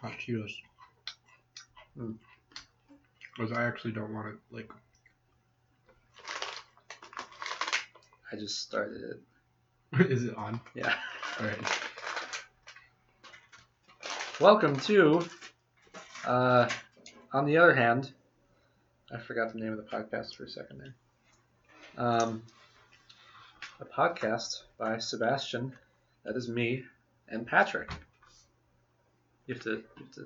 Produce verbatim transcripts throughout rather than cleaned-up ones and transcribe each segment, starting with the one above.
hot Cheetos. Mm. Because I actually don't want it, like... I just started it. Is it on? Yeah. All right. Welcome to, uh, on the other hand, I forgot the name of the podcast for a second there. Um, a podcast by Sebastian, that is me, and Patrick. You have to, you have to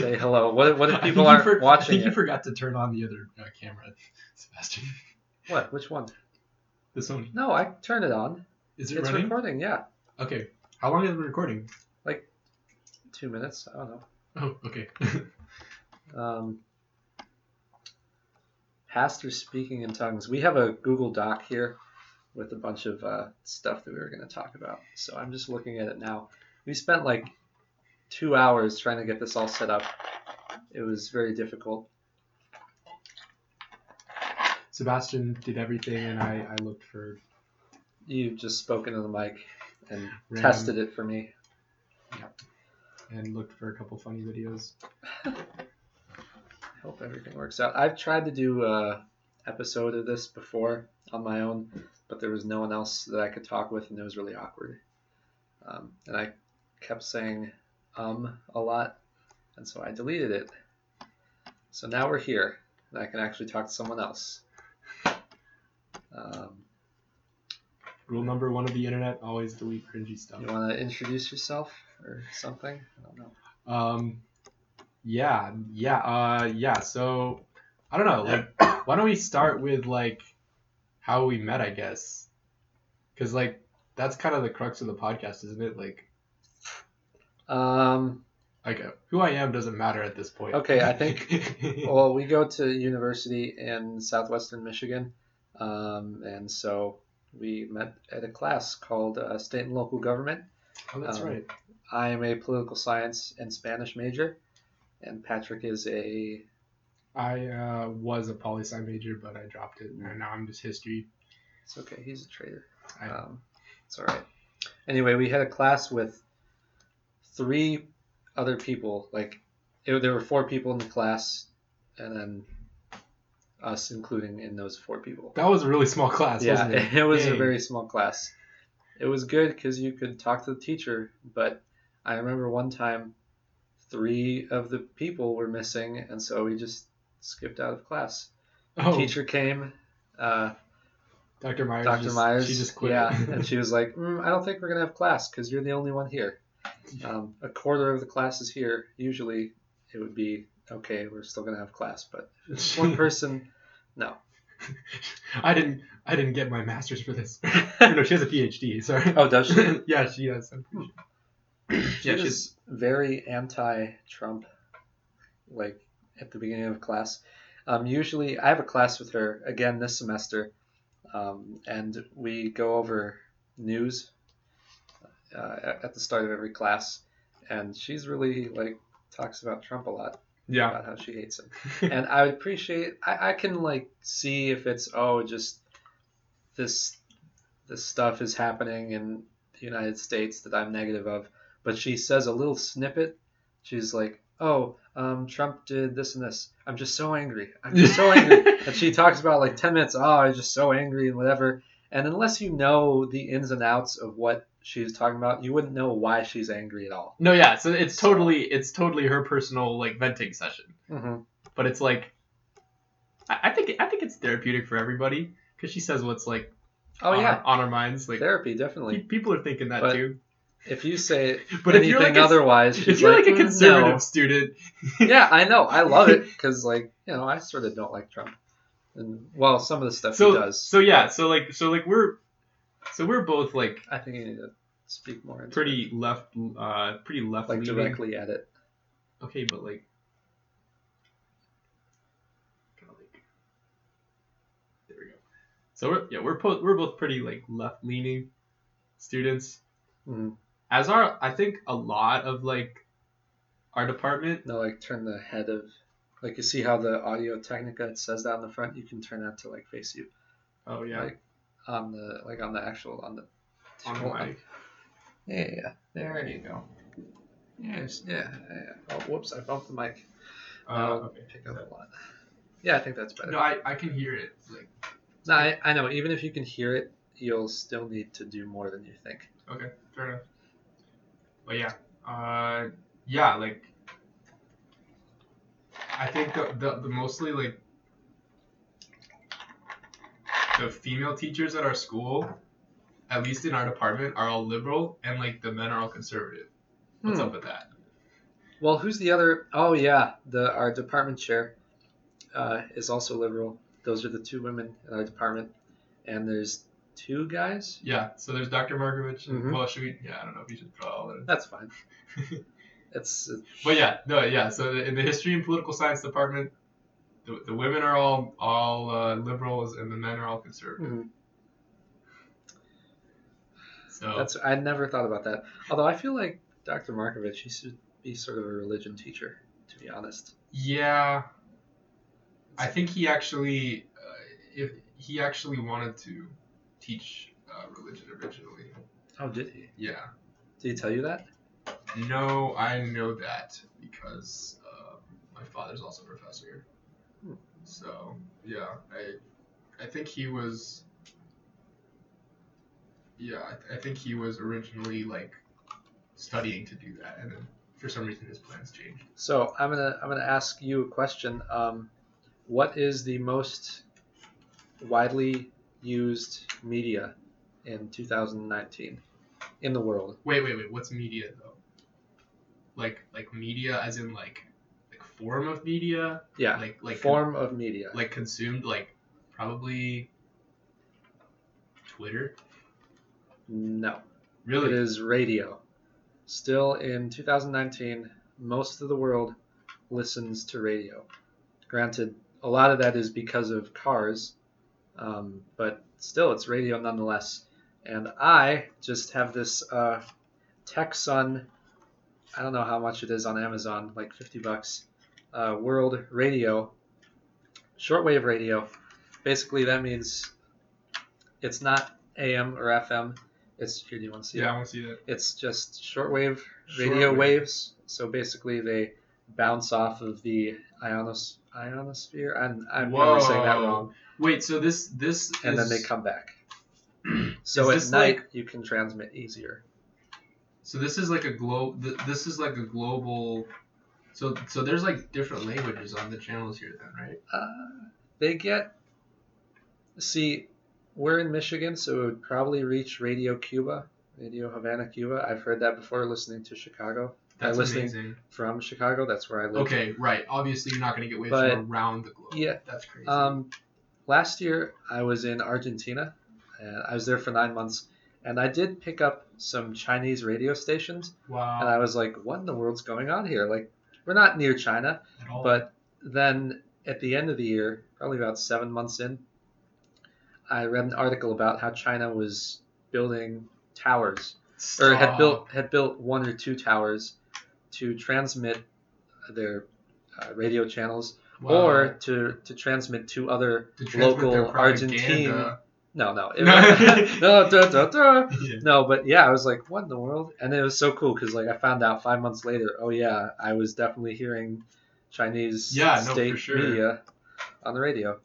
say hello. What, what if people aren't for, watching? I think you it? forgot to turn on the other uh, camera, Sebastian. What? Which one? The Sony. No, I turned it on. Is it it's running? It's recording, yeah. Okay. How long has it been recording? Like two minutes. I don't know. Oh, okay. um, Pastor speaking in tongues. We have a Google Doc here with a bunch of uh, stuff that we were going to talk about. So I'm just looking at it now. We spent like two hours trying to get this all set up. It was very difficult. Sebastian did everything, and I, I looked for... You just spoke into the mic and ran, tested it for me. Yeah. And looked for a couple funny videos. I hope everything works out. I've tried to do an episode of this before on my own, but there was no one else that I could talk with, and it was really awkward. Um, and I kept saying um a lot, and so I deleted it. So now we're here, and I can actually talk to someone else. Um, Rule number one of the internet, always delete cringy stuff. You want to introduce yourself or something? I don't know. Um, yeah, yeah, uh, yeah. So, I don't know. Like, why don't we start with, like, how we met, I guess? Because, like, that's kind of the crux of the podcast, isn't it? Like, um, like who I am doesn't matter at this point. Okay, I think, well, we go to university in southwestern Michigan. Um, and so we met at a class called uh, State and Local Government. Oh, that's um, right. I am a political science and Spanish major, and Patrick is a... I uh, was a poli-sci major, but I dropped it, and now I'm just history. It's okay. He's a traitor. I... Um, it's all right. Anyway, we had a class with three other people. Like, it, there were four people in the class, and then... us including in those four people. That was a really small class, yeah, wasn't it? It was Dang. a very small class. It was good because you could talk to the teacher, but I remember one time three of the people were missing, and so we just skipped out of class. Oh. The teacher came. Uh, Doctor Myers. Doctor Just, Myers. She just quit. Yeah, and she was like, mm, I don't think we're going to have class because you're the only one here. Um, a quarter of the class is here. Usually it would be... okay, we're still gonna have class, but one person, no. I didn't. I didn't get my master's for this. No, she has a P H D. Sorry. Oh, does she? Yeah, she does. She yeah, was she's very anti-Trump. Like at the beginning of class, um, usually I have a class with her again this semester, um, and we go over news uh, at the start of every class, and she's really like talks about Trump a lot. Yeah. About how she hates him. And I would appreciate, I, I can like see if it's, oh, just this this stuff is happening in the United States that I'm negative of. But she says a little snippet. She's like, oh, um, Trump did this and this. I'm just so angry. I'm just so angry. And she talks about like ten minutes, oh, I'm just so angry and whatever. And unless you know the ins and outs of what she's talking about, you wouldn't know why she's angry at all. No, yeah, so it's totally it's totally her personal like venting session. Mm-hmm. But it's like, I, I think I think it's therapeutic for everybody because she says what's like, oh on, yeah, on our minds. Like therapy, definitely. People are thinking that but too. If you say but anything if you're like otherwise, a, she's if you're like, like a conservative no. student. Yeah, I know, I love it because like you know I sort of don't like Trump, and well some of the stuff so, he does. So yeah, so like so like we're. So we're both like I think you need to speak more. Into pretty it. left, uh, pretty left. Like leaning. Directly at it. Okay, but like, kind of like, there we go. So we're yeah we're po- we're both pretty like left leaning students. Mm-hmm. As are I think a lot of like our department. No, like turn the head of like you see how the Audio Technica it says that on the front. You can turn that to like face you. Oh yeah. Like, on the like on the actual on the on the mic. Yeah, yeah, there you go. Yes. Yeah. Oh, whoops! I bumped the mic. Uh, okay. Pick up that... a lot. Yeah, I think that's better. No, I, I can hear it. It's like. No, I, I know. Even if you can hear it, you'll still need to do more than you think. Okay, fair enough. But yeah, uh, yeah, like I think the, the the mostly like the female teachers at our school, at least in our department, are all liberal, and like the men are all conservative. What's hmm. up with that? Well, who's the other? Oh yeah, the our department chair uh, is also liberal. Those are the two women in our department, and there's two guys. Yeah, so there's Doctor Markovich and mm-hmm. Paul Shavit. Yeah, I don't know if you should draw all of them. That's fine. It's. It's... But yeah, no, yeah. So the, in the history and political science department, the, the women are all all uh, liberals and the men are all conservative. Mm-hmm. So that's I never thought about that. Although I feel like Doctor Markovich, he should be sort of a religion teacher, to be honest. Yeah. I think he actually, uh, if he actually wanted to teach uh, religion originally. Oh, did he? Yeah. Did he tell you that? No, I know that because uh, my father's also a professor. Hmm. So yeah, I, I think he was. Yeah, I, th- I think he was originally like studying to do that, and then for some reason his plans changed. So I'm gonna I'm gonna ask you a question. Um. What is the most widely used media in two thousand nineteen in the world? Wait, wait, wait. What's media though? Like, like media as in like, like form of media. Yeah. Like, like form con- of media. Like consumed, like probably Twitter. No. Really? It is radio. Still in two thousand nineteen, most of the world listens to radio. Granted, a lot of that is because of cars, um, but still, it's radio nonetheless. And I just have this uh, Texon, I don't know how much it is on Amazon, like fifty bucks, uh, World Radio, shortwave radio. Basically, that means it's not A M or F M. It's here, do you want to see yeah, it? Yeah, I want to see that. It's just shortwave radio shortwave. waves. So basically, they bounce off of the ionosphere. Ionosphere, and I'm probably saying that wrong. Wait, so this this and is... then they come back. So at night like... you can transmit easier. So this is like a globe. Th- this is like a global. So so there's like different languages on the channels here, then, right? Uh, they get. See, we're in Michigan, so it would probably reach Radio Cuba, Radio Havana, Cuba. I've heard that before listening to Chicago. That's listening amazing. From Chicago, that's where I live. Okay, right. Obviously, you're not going to get waves but, from around the globe. Yeah, that's crazy. Um, last year, I was in Argentina, and I was there for nine months, and I did pick up some Chinese radio stations. Wow. And I was like, what in the world's going on here? Like, we're not near China. At all. But then at the end of the year, probably about seven months in, I read an article about how China was building towers, Stop. or had built had built one or two towers to transmit their uh, radio channels, wow. or to, to transmit to other to transmit local Argentine. No, no, it, no, da, da, da. Yeah. no. But yeah, I was like, what in the world? And it was so cool because like I found out five months later. Oh yeah, I was definitely hearing Chinese yeah, state no, sure. media on the radio.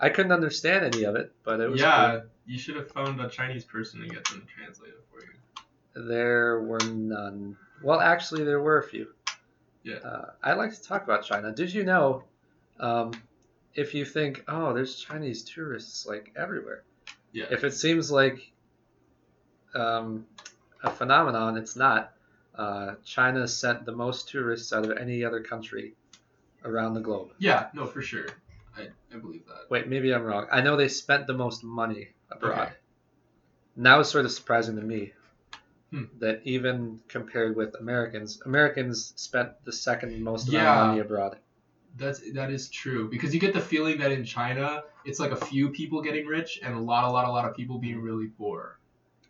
I couldn't understand any of it, but it was yeah. Cool. You should have found a Chinese person to get them to translate it for you. There were none. Well, actually, there were a few. Yeah. Uh, I like to talk about China. Did you know, um, if you think, oh, there's Chinese tourists like everywhere. Yeah. If it seems like um, a phenomenon, it's not. Uh, China sent the most tourists out of any other country around the globe. Yeah, no, for sure. I, I believe that. Wait, maybe I'm wrong. I know they spent the most money abroad. Okay. And that was sort of surprising to me. Hmm. That even compared with Americans, Americans spent the second most amount yeah, of money abroad. That's that is true because you get the feeling that in China it's like a few people getting rich and a lot, a lot, a lot of people being really poor.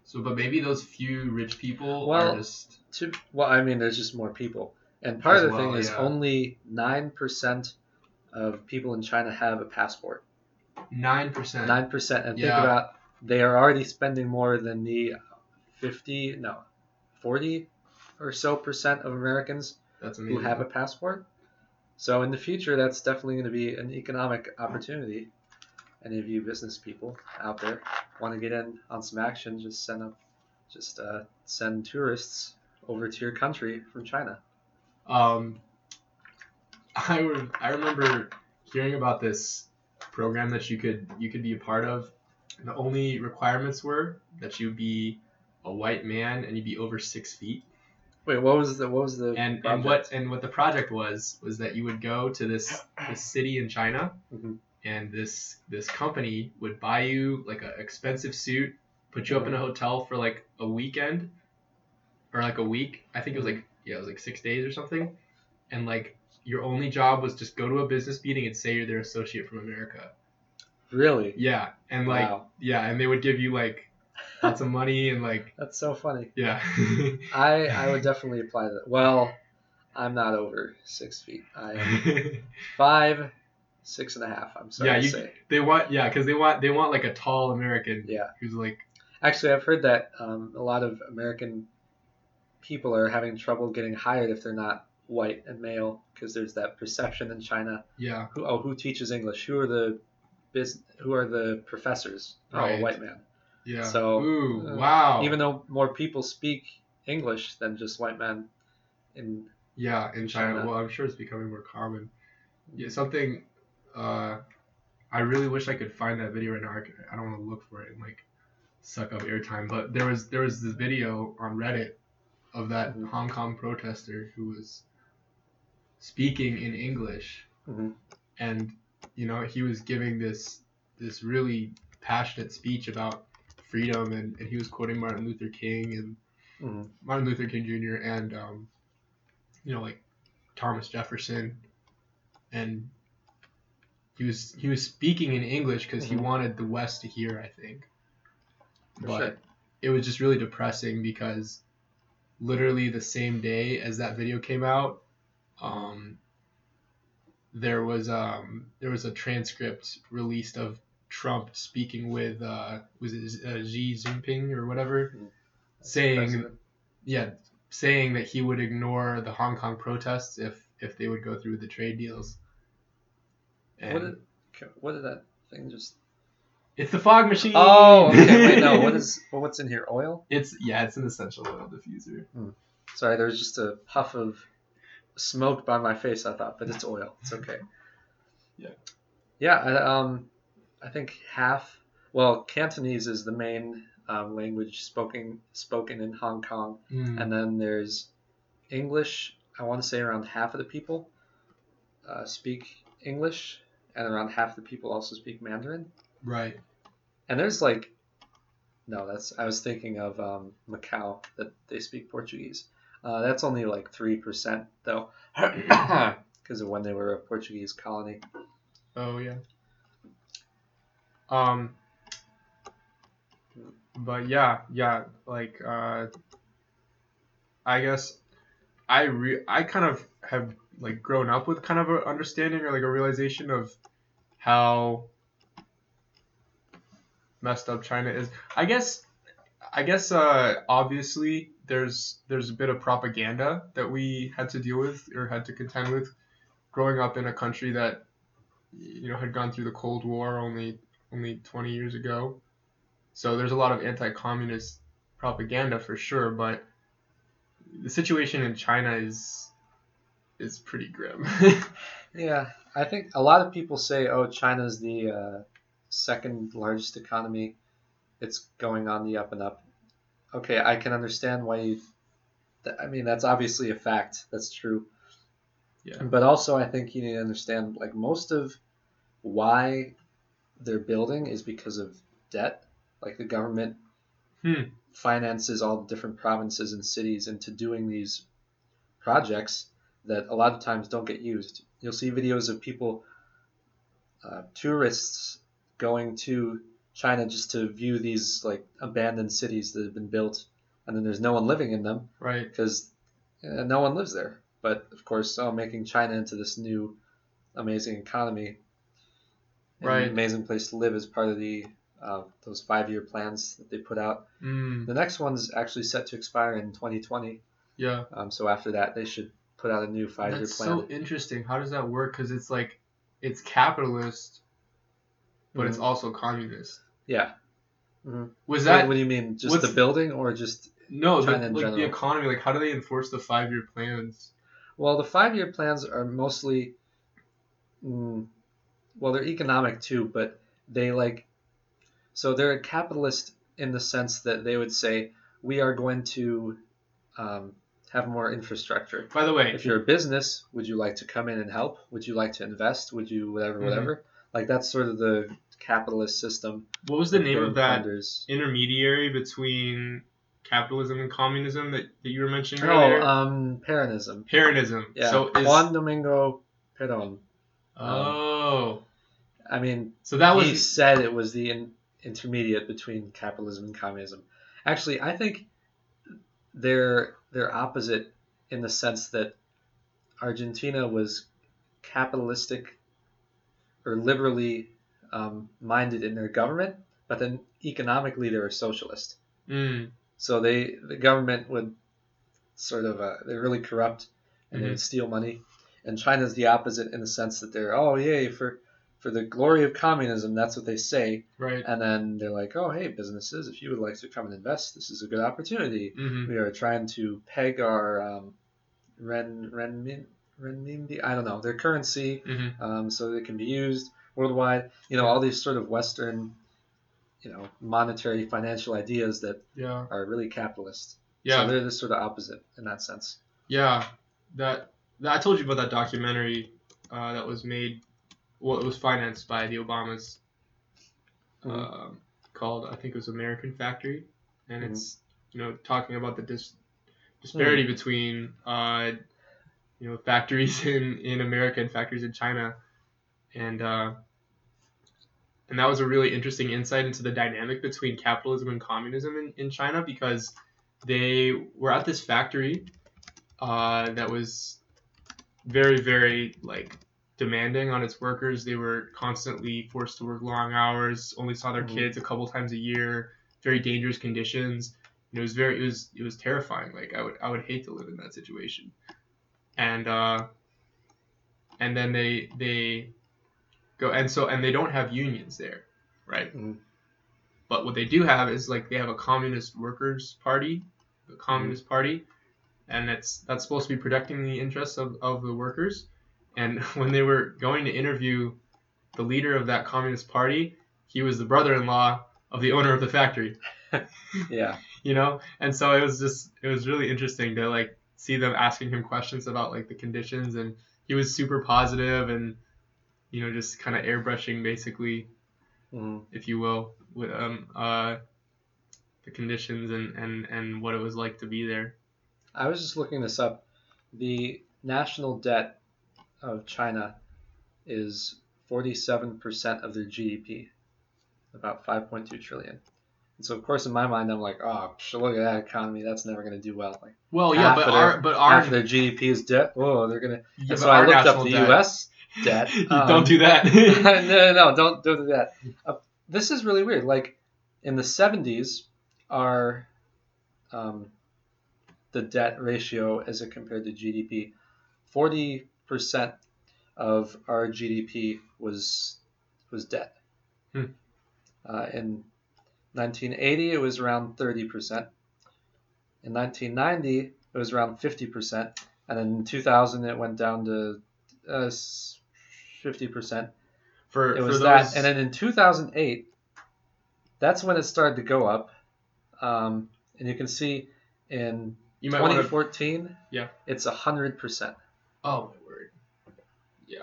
So, but maybe those few rich people well, are just. To, well, I mean, there's just more people, and part of the well, thing is yeah. only nine percent of people in China have a passport. Nine percent. Nine percent, and yeah. think about they are already spending more than the. Fifty no, forty or so percent of Americans who have a passport. So in the future, that's definitely going to be an economic opportunity. Any of you business people out there want to get in on some action, just send up, just uh, send tourists over to your country from China. Um, I would, I remember hearing about this program that you could you could be a part of. The only requirements were that you be a white man and you'd be over six feet. Wait, what was the what was the and, and what and what the project was was that you would go to this, this city in China. Mm-hmm. And this this company would buy you like an expensive suit, put you up in a hotel for like a weekend, or like a week. I think it was like yeah, it was like six days or something. And like your only job was just go to a business meeting and say you're their associate from America. Really? Yeah, and like wow. yeah, and they would give you like lots of money and like. That's so funny. Yeah. I I would definitely apply that. Well, I'm not over six feet. I am five. Six and a half. I'm sorry yeah, you, to say. They want, yeah, because they want they want like a tall American. Yeah. Who's like. Actually, I've heard that um, a lot of American people are having trouble getting hired if they're not white and male, because there's that perception in China. Yeah. Who, oh, who teaches English? Who are the business, Who are the professors? Oh, right. A white man. Yeah. So. Ooh, uh, wow. Even though more people speak English than just white men, in. Yeah, in China. China. Well, I'm sure it's becoming more common. Yeah, something. Uh, I really wish I could find that video right now. I, could, I don't want to look for it and like suck up airtime. But there was there was this video on Reddit of that mm-hmm. Hong Kong protester who was speaking in English, mm-hmm. and you know he was giving this this really passionate speech about freedom, and, and he was quoting Martin Luther King and mm-hmm. Martin Luther King Junior and um, you know like Thomas Jefferson and. He was he was speaking in English because mm-hmm. he wanted the West to hear, I think. For but sure. It was just really depressing because literally the same day as that video came out, um, there was um there was a transcript released of Trump speaking with uh was it uh, Xi Jinping or whatever, mm-hmm. saying President. yeah saying that he would ignore the Hong Kong protests if if they would go through the trade deals. And what did what did that thing just? It's the fog machine. Oh, okay. Wait, no. What is? Well, what's in here? Oil? It's yeah. It's an essential oil diffuser. Hmm. Sorry, there was just a puff of smoke by my face. I thought, but it's oil. It's okay. Yeah. Yeah. I, um, I think half. Well, Cantonese is the main um, language spoken spoken in Hong Kong, mm. and then there's English. I want to say around half of the people uh, speak English, and around half the people also speak Mandarin. Right. And there's like, no, that's, I was thinking of um, Macau, that they speak Portuguese. Uh, that's only like three percent though, because of when they were a Portuguese colony. Oh, yeah. Um. But yeah, yeah, like, uh, I guess I re- I kind of have... like grown up with kind of an understanding or like a realization of how messed up China is. I guess, I guess, uh, obviously there's, there's a bit of propaganda that we had to deal with or had to contend with growing up in a country that, you know, had gone through the Cold War only, only twenty years ago. So there's a lot of anti-communist propaganda for sure, but the situation in China is, It's pretty grim. Yeah, I think a lot of people say, oh, China's the uh, second largest economy. It's going on the up and up. Okay, I can understand why you... Th- I mean, that's obviously a fact. That's true. Yeah. But also, I think you need to understand, like, most of why they're building is because of debt. Like, the government hmm. finances all the different provinces and cities into doing these projects that a lot of times don't get used. You'll see videos of people, uh, tourists going to China just to view these like abandoned cities that have been built, and then there's no one living in them, right? Because uh, no one lives there. But of course, oh, making China into this new amazing economy, right? An amazing place to live is part of the uh, those five year plans that they put out. Mm. The next one's actually set to expire in twenty twenty. Yeah. Um. So after that, they should put out a new five-year That's plan. That's so interesting. How does that work? Because it's like, it's capitalist, but mm-hmm. it's also communist. Yeah. Mm-hmm. Was that? What, what do you mean? Just the building, or just no? China the, in like general? The economy. Like, how do they enforce the five-year plans? Well, the five-year plans are mostly, mm, well, they're economic too, but they like, so they're a capitalist in the sense that they would say, we are going to um, have more infrastructure. By the way, if you're a business, would you like to come in and help? Would you like to invest? Would you whatever, whatever? Mm-hmm. Like, that's sort of the capitalist system. What was the name of that funders. intermediary between capitalism and communism that, that you were mentioning oh, earlier? Oh, um, Peronism. Peronism. Yeah. So is... Juan Domingo Perón. Oh. Um, I mean, so that was... he said it was the in- intermediate between capitalism and communism. Actually, I think they're, they're opposite in the sense that Argentina was capitalistic or liberally um, minded in their government, but then economically they were socialist. Mm. So they, the government would sort of, uh, they're really corrupt and mm-hmm. they would steal money. And China's the opposite in the sense that they're, oh, yay, for, for the glory of communism, that's what they say. Right. And then they're like, oh, hey, businesses, if you would like to come and invest, this is a good opportunity. Mm-hmm. We are trying to peg our um, ren, ren, renminbi, I don't know, their currency mm-hmm. um, so that it can be used worldwide. You know, all these sort of Western... you know, monetary financial ideas that yeah. are really capitalist. Yeah. So they're the sort of opposite in that sense. Yeah. That, that I told you about that documentary uh, that was made, well, it was financed by the Obamas mm-hmm. uh, called, I think it was American Factory. And mm-hmm. it's, you know, talking about the dis- disparity mm-hmm. between, uh, you know, factories in, in America and factories in China. And, uh, And that was a really interesting insight into the dynamic between capitalism and communism in, in China, because they were at this factory uh, that was very, very like demanding on its workers. They were constantly forced to work long hours, only saw their kids a couple times a year, very dangerous conditions. And it was very, it was, it was terrifying. Like I would, I would hate to live in that situation. And, uh, and then they, they, Go and so and they don't have unions there, right? Mm-hmm. But what they do have is like they have a communist workers party, the communist mm-hmm. party, and that's that's supposed to be protecting the interests of, of the workers. And when they were going to interview the leader of that communist party, he was the brother-in-law of the owner of the factory. Yeah, you know, and so it was just it was really interesting to like see them asking him questions about like the conditions, and he was super positive and. You know, just kind of airbrushing, basically, mm. if you will, with um uh the conditions and, and, and what it was like to be there. I was just looking this up. The national debt of China is forty-seven percent of their G D P, about five point two trillion. And so, of course, in my mind, I'm like, oh, psh, look at that economy. That's never going to do well. Like, well, yeah, but our their, but our half their G D P is debt. Whoa, they're gonna. Yeah, and so I looked up the debt. U S debt. Um, don't do that. no, no, no, don't, don't do that. Uh, this is really weird. Like, in the seventies, our um, the debt ratio as it compared to G D P, forty percent of our G D P was was debt. Hmm. Uh, in nineteen eighty, it was around thirty percent. In nineteen ninety, it was around fifty percent, and in two thousand, it went down to uh, fifty percent. For it was for those... that, and then in two thousand eight, that's when it started to go up. Um, and you can see in you might twenty fourteen, wanna... yeah, it's a hundred percent. Oh my word! Yeah.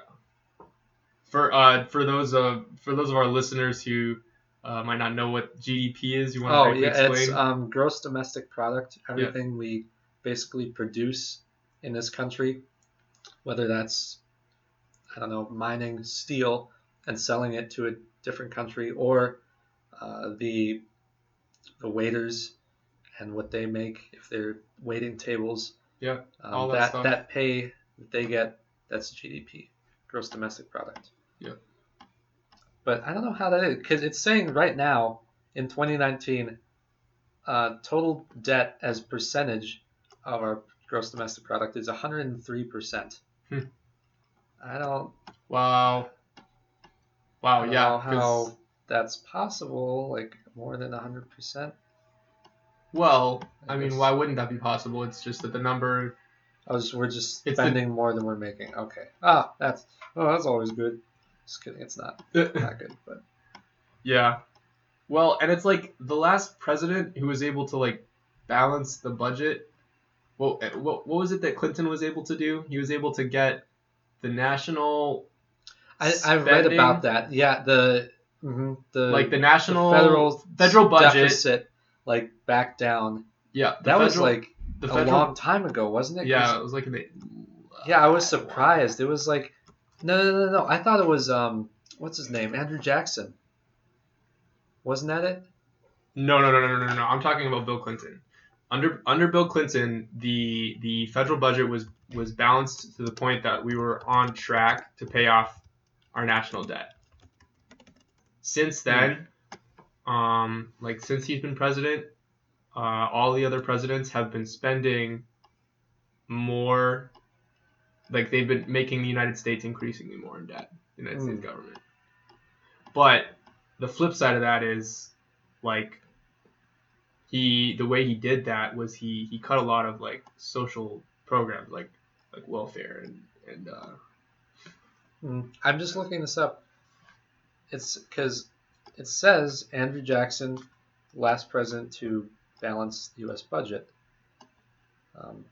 For uh, for those uh, for those of our listeners who uh, might not know what G D P is, you want oh, to yeah, explain? Oh yeah, it's um, gross domestic product. Everything yeah. we basically produce in this country, whether that's I don't know, mining steel and selling it to a different country, or uh, the the waiters and what they make if they're waiting tables. Yeah, um, all that that, stuff. That pay that they get, that's G D P, gross domestic product. Yeah. But I don't know how that is, because it's saying right now in twenty nineteen, uh, total debt as percentage of our gross domestic product is one hundred three percent. Hmm. I don't... Wow. Wow, I don't yeah. know how that's possible, like, more than one hundred percent. Well, I, I mean, why wouldn't that be possible? It's just that the number... I was, we're just spending the, more than we're making. Okay. Ah, that's... Oh, that's always good. Just kidding. It's not, not good, but... Yeah. Well, and it's like the last president who was able to, like, balance the budget... Well, what what was it that Clinton was able to do? He was able to get the national. I I read about that. Yeah, the mm-hmm, the like the national the federal federal budget deficit, like, back down. Yeah, that federal, was like the federal, a long time ago, wasn't it? Yeah, it was like in the. Yeah, I was surprised. It was like, no, no, no, no. I thought it was um, what's his name, Andrew Jackson. Wasn't that it? No, no, no, no, no, no, no. I'm talking about Bill Clinton. Under under Bill Clinton, the the federal budget was, was balanced to the point that we were on track to pay off our national debt. Since then, mm. um, like since he's been president, uh, all the other presidents have been spending more, like they've been making the United States increasingly more in debt, the United mm. States government. But the flip side of that is, like, He, the way he did that was he, he cut a lot of, like, social programs, like like welfare and, and uh I'm just looking this up. It's because it says Andrew Jackson, last president to balance the U S budget. Um,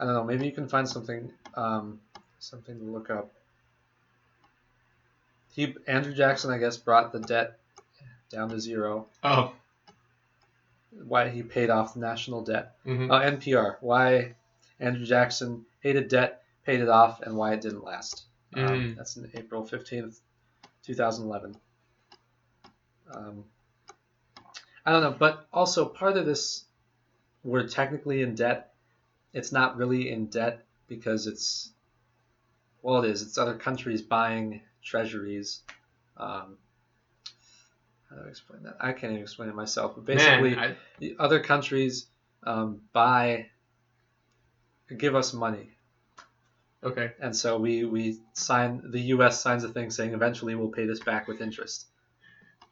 I don't know. Maybe you can find something um, something to look up. He Andrew Jackson, I guess, brought the debt down to zero. Oh. Why he paid off the national debt. Mm-hmm. Uh, N P R. Why Andrew Jackson hated debt, paid it off, and why it didn't last. Mm. Um, that's on April fifteenth, twenty eleven. Um, I don't know, but also part of this, we're technically in debt. It's not really in debt because it's, well, it is. It's other countries buying treasuries. Um How do I explain that? I can't even explain it myself. But basically, Man, I... other countries um, buy, give us money. Okay. And so we, we sign, the U S signs a thing saying eventually we'll pay this back with interest.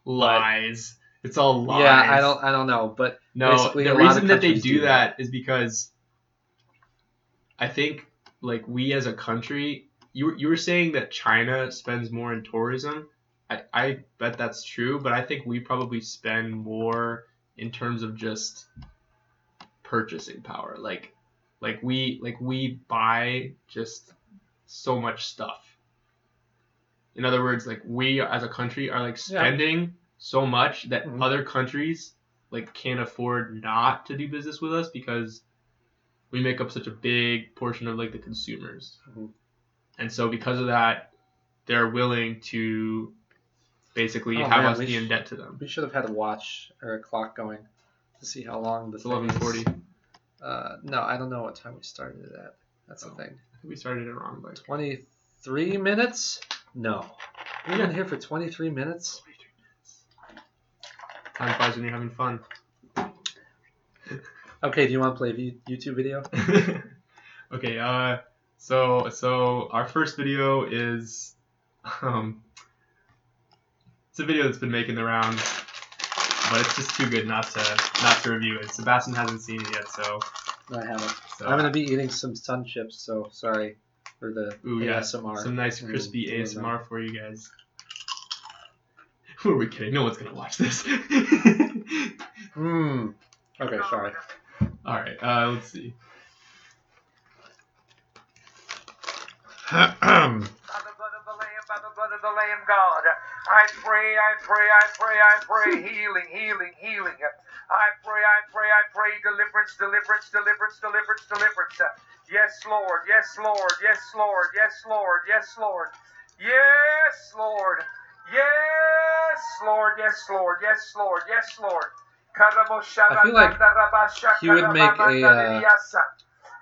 Lies. But, it's all lies. Yeah, I don't I don't know. But no, basically the a reason lot of that they do, do that, that is because I think, like, we as a country, you you were saying that China spends more in tourism. I, I bet that's true, but I think we probably spend more in terms of just purchasing power. Like, like we, like we buy just so much stuff. In other words, like we as a country are, like, spending yeah. so much that mm-hmm. other countries, like, can't afford not to do business with us because we make up such a big portion of, like, the consumers. Mm-hmm. And so because of that, they're willing to basically oh, have man, us be in sh- debt to them. We should have had a watch or a clock going to see how long this thing is. It's eleven forty. Uh, no, I don't know what time we started it at. That's oh, the thing. I think we started it wrong. Like, twenty-three minutes? No. We've been here for twenty-three minutes? twenty-three minutes. Time flies when you're having fun. Okay, do you want to play a YouTube video? Okay, uh, so so our first video is... Um, It's a video that's been making the rounds, but it's just too good not to not to review it. Sebastian hasn't seen it yet, so no, I haven't. So. I'm gonna be eating some sun chips, so sorry for the Ooh, A S M R. Yeah. Some nice crispy mm, A S M R for you guys. Who are we kidding? No one's gonna watch this. Hmm. Okay, sorry. All right. Uh, let's see. Blood of the Lamb God, I pray, I pray, I pray, I pray, healing, healing, healing. I pray, I pray, I pray, deliverance, deliverance, deliverance, deliverance, deliverance. Yes, Lord, yes, Lord, yes, Lord, yes, Lord, yes, Lord, yes, Lord, yes, Lord, yes, Lord, yes, Lord, yes, Lord. I feel like he would make a. Uh,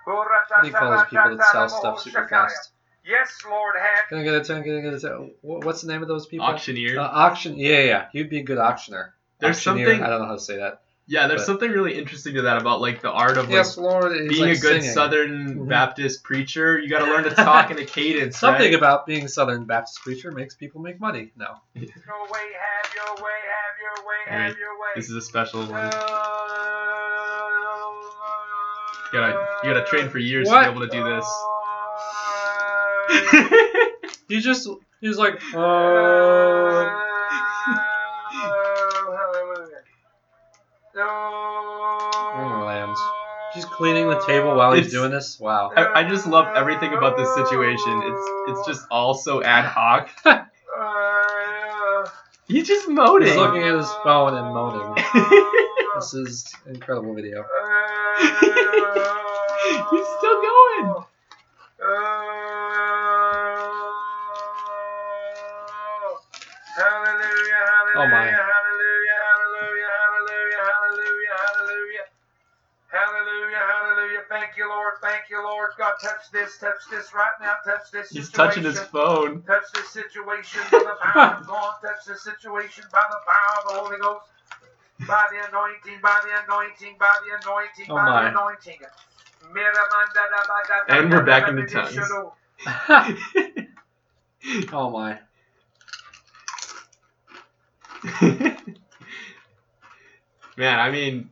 what do you call those people that sell stuff super fast? Yes, Lord, have. Can I get a turn? Can I get a turn? What's the name of those people? Auctioneer. Uh, auction. Yeah, yeah. He'd be a good auctioneer. There's auctioneer, something. I don't know how to say that. Yeah, there's but, something really interesting to that about like the art of like, yes, Lord, being like a good singing. Southern mm-hmm. Baptist preacher. You got to learn to talk in a cadence. Something right? about being Southern Baptist preacher makes people make money. No. Your way, have your way, have your way, have right. your way. This is a special one. Uh, you gotta, you gotta train for years what? to be able to do this. You just, he's like. Uh, She's cleaning the table while he's it's, doing this. Wow. I, I just love everything about this situation. It's it's just all so ad hoc. He's just moaning. He's looking at his phone and moaning. This is an incredible video. He's still going. Oh my. Thank you, Lord. Thank you, Lord. God, touch this. Touch this right now. Touch this He's situation. Touching his phone. Touch this situation by the power of God. Touch this situation by the power of the Holy Ghost. By the anointing, by the anointing, by the anointing, oh by my. the anointing. And we're back in the tongues. Oh, my. Man, I mean...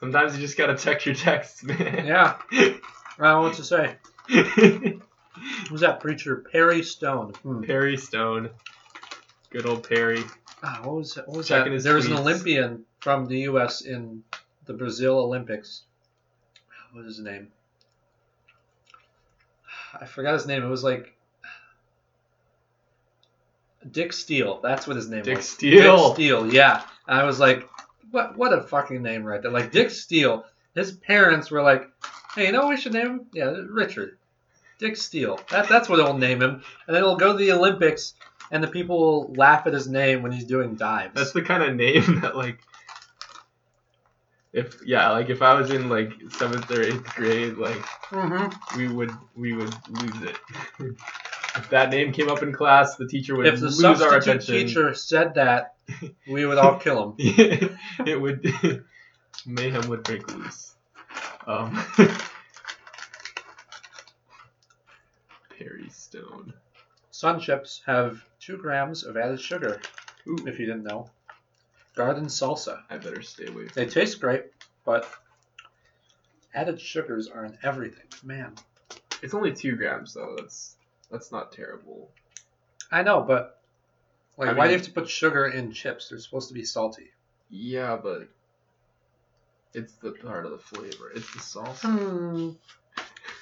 Sometimes you just gotta check your texts, man. Yeah. Well, what to say? Who's that preacher? Perry Stone. Hmm. Perry Stone. Good old Perry. Oh, what was that? What was Checking that? There tweets. was an Olympian from the U S in the Brazil Olympics. What was his name? I forgot his name. It was like Dick Steele. That's what his name Dick was. Dick Steele. Dick Steele. Yeah. And I was like. What what a fucking name right there. Like, Dick Steele, his parents were like, hey, you know what we should name him? Yeah, Richard. Dick Steele. That, that's what it'll name him. And then it'll go to the Olympics, and the people will laugh at his name when he's doing dives. That's the kind of name that, like, if, yeah, like, if I was in, like, seventh or eighth grade, like, mm-hmm. we would we would lose it. If that name came up in class, the teacher would if lose our attention. If the substitute teacher said that, we would all kill him. Yeah, it would. Mayhem would break loose. Um, Perry Stone. Sun chips have two grams of added sugar. Ooh. If you didn't know. Garden salsa. I better stay away from They that. Taste great, but added sugars are in everything. Man. It's only two grams, though. That's that's not terrible. I know, but... Like, I mean, why do you have to put sugar in chips? They're supposed to be salty. Yeah, but it's the part of the flavor. It's the salsa. Mm.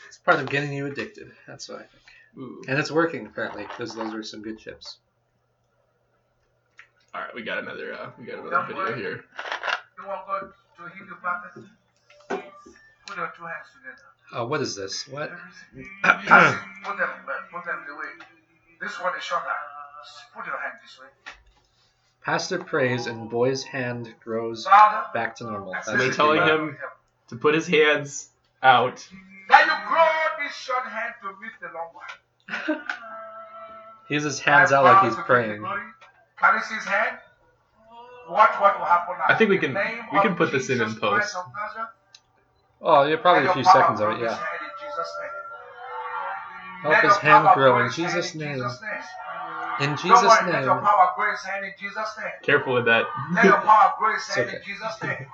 It's part of getting you addicted. That's what I think. Ooh. And it's working, apparently, because those are some good chips. All right, we got another uh, we got another video work. here. You want God to heal your brothers? Put your two hands together. Oh, what is this? What? Put them Put them away. This one is shorter. Put your hand this way. Pastor prays and boy's hand grows Father, back to normal. That's so they're telling him him to put his hands out. Now you grow this short hand to meet the long one. He has his hands out like he's praying. Can you see his hand? Watch what will happen now. I think we can we can put this in in post. Oh, yeah, probably a few seconds of it, yeah. Help his hand grow in Jesus' name. In Jesus' Nobody name. Your power grow his hand in Jesus' name. Careful with that. Let your power grow his hand in Jesus' name.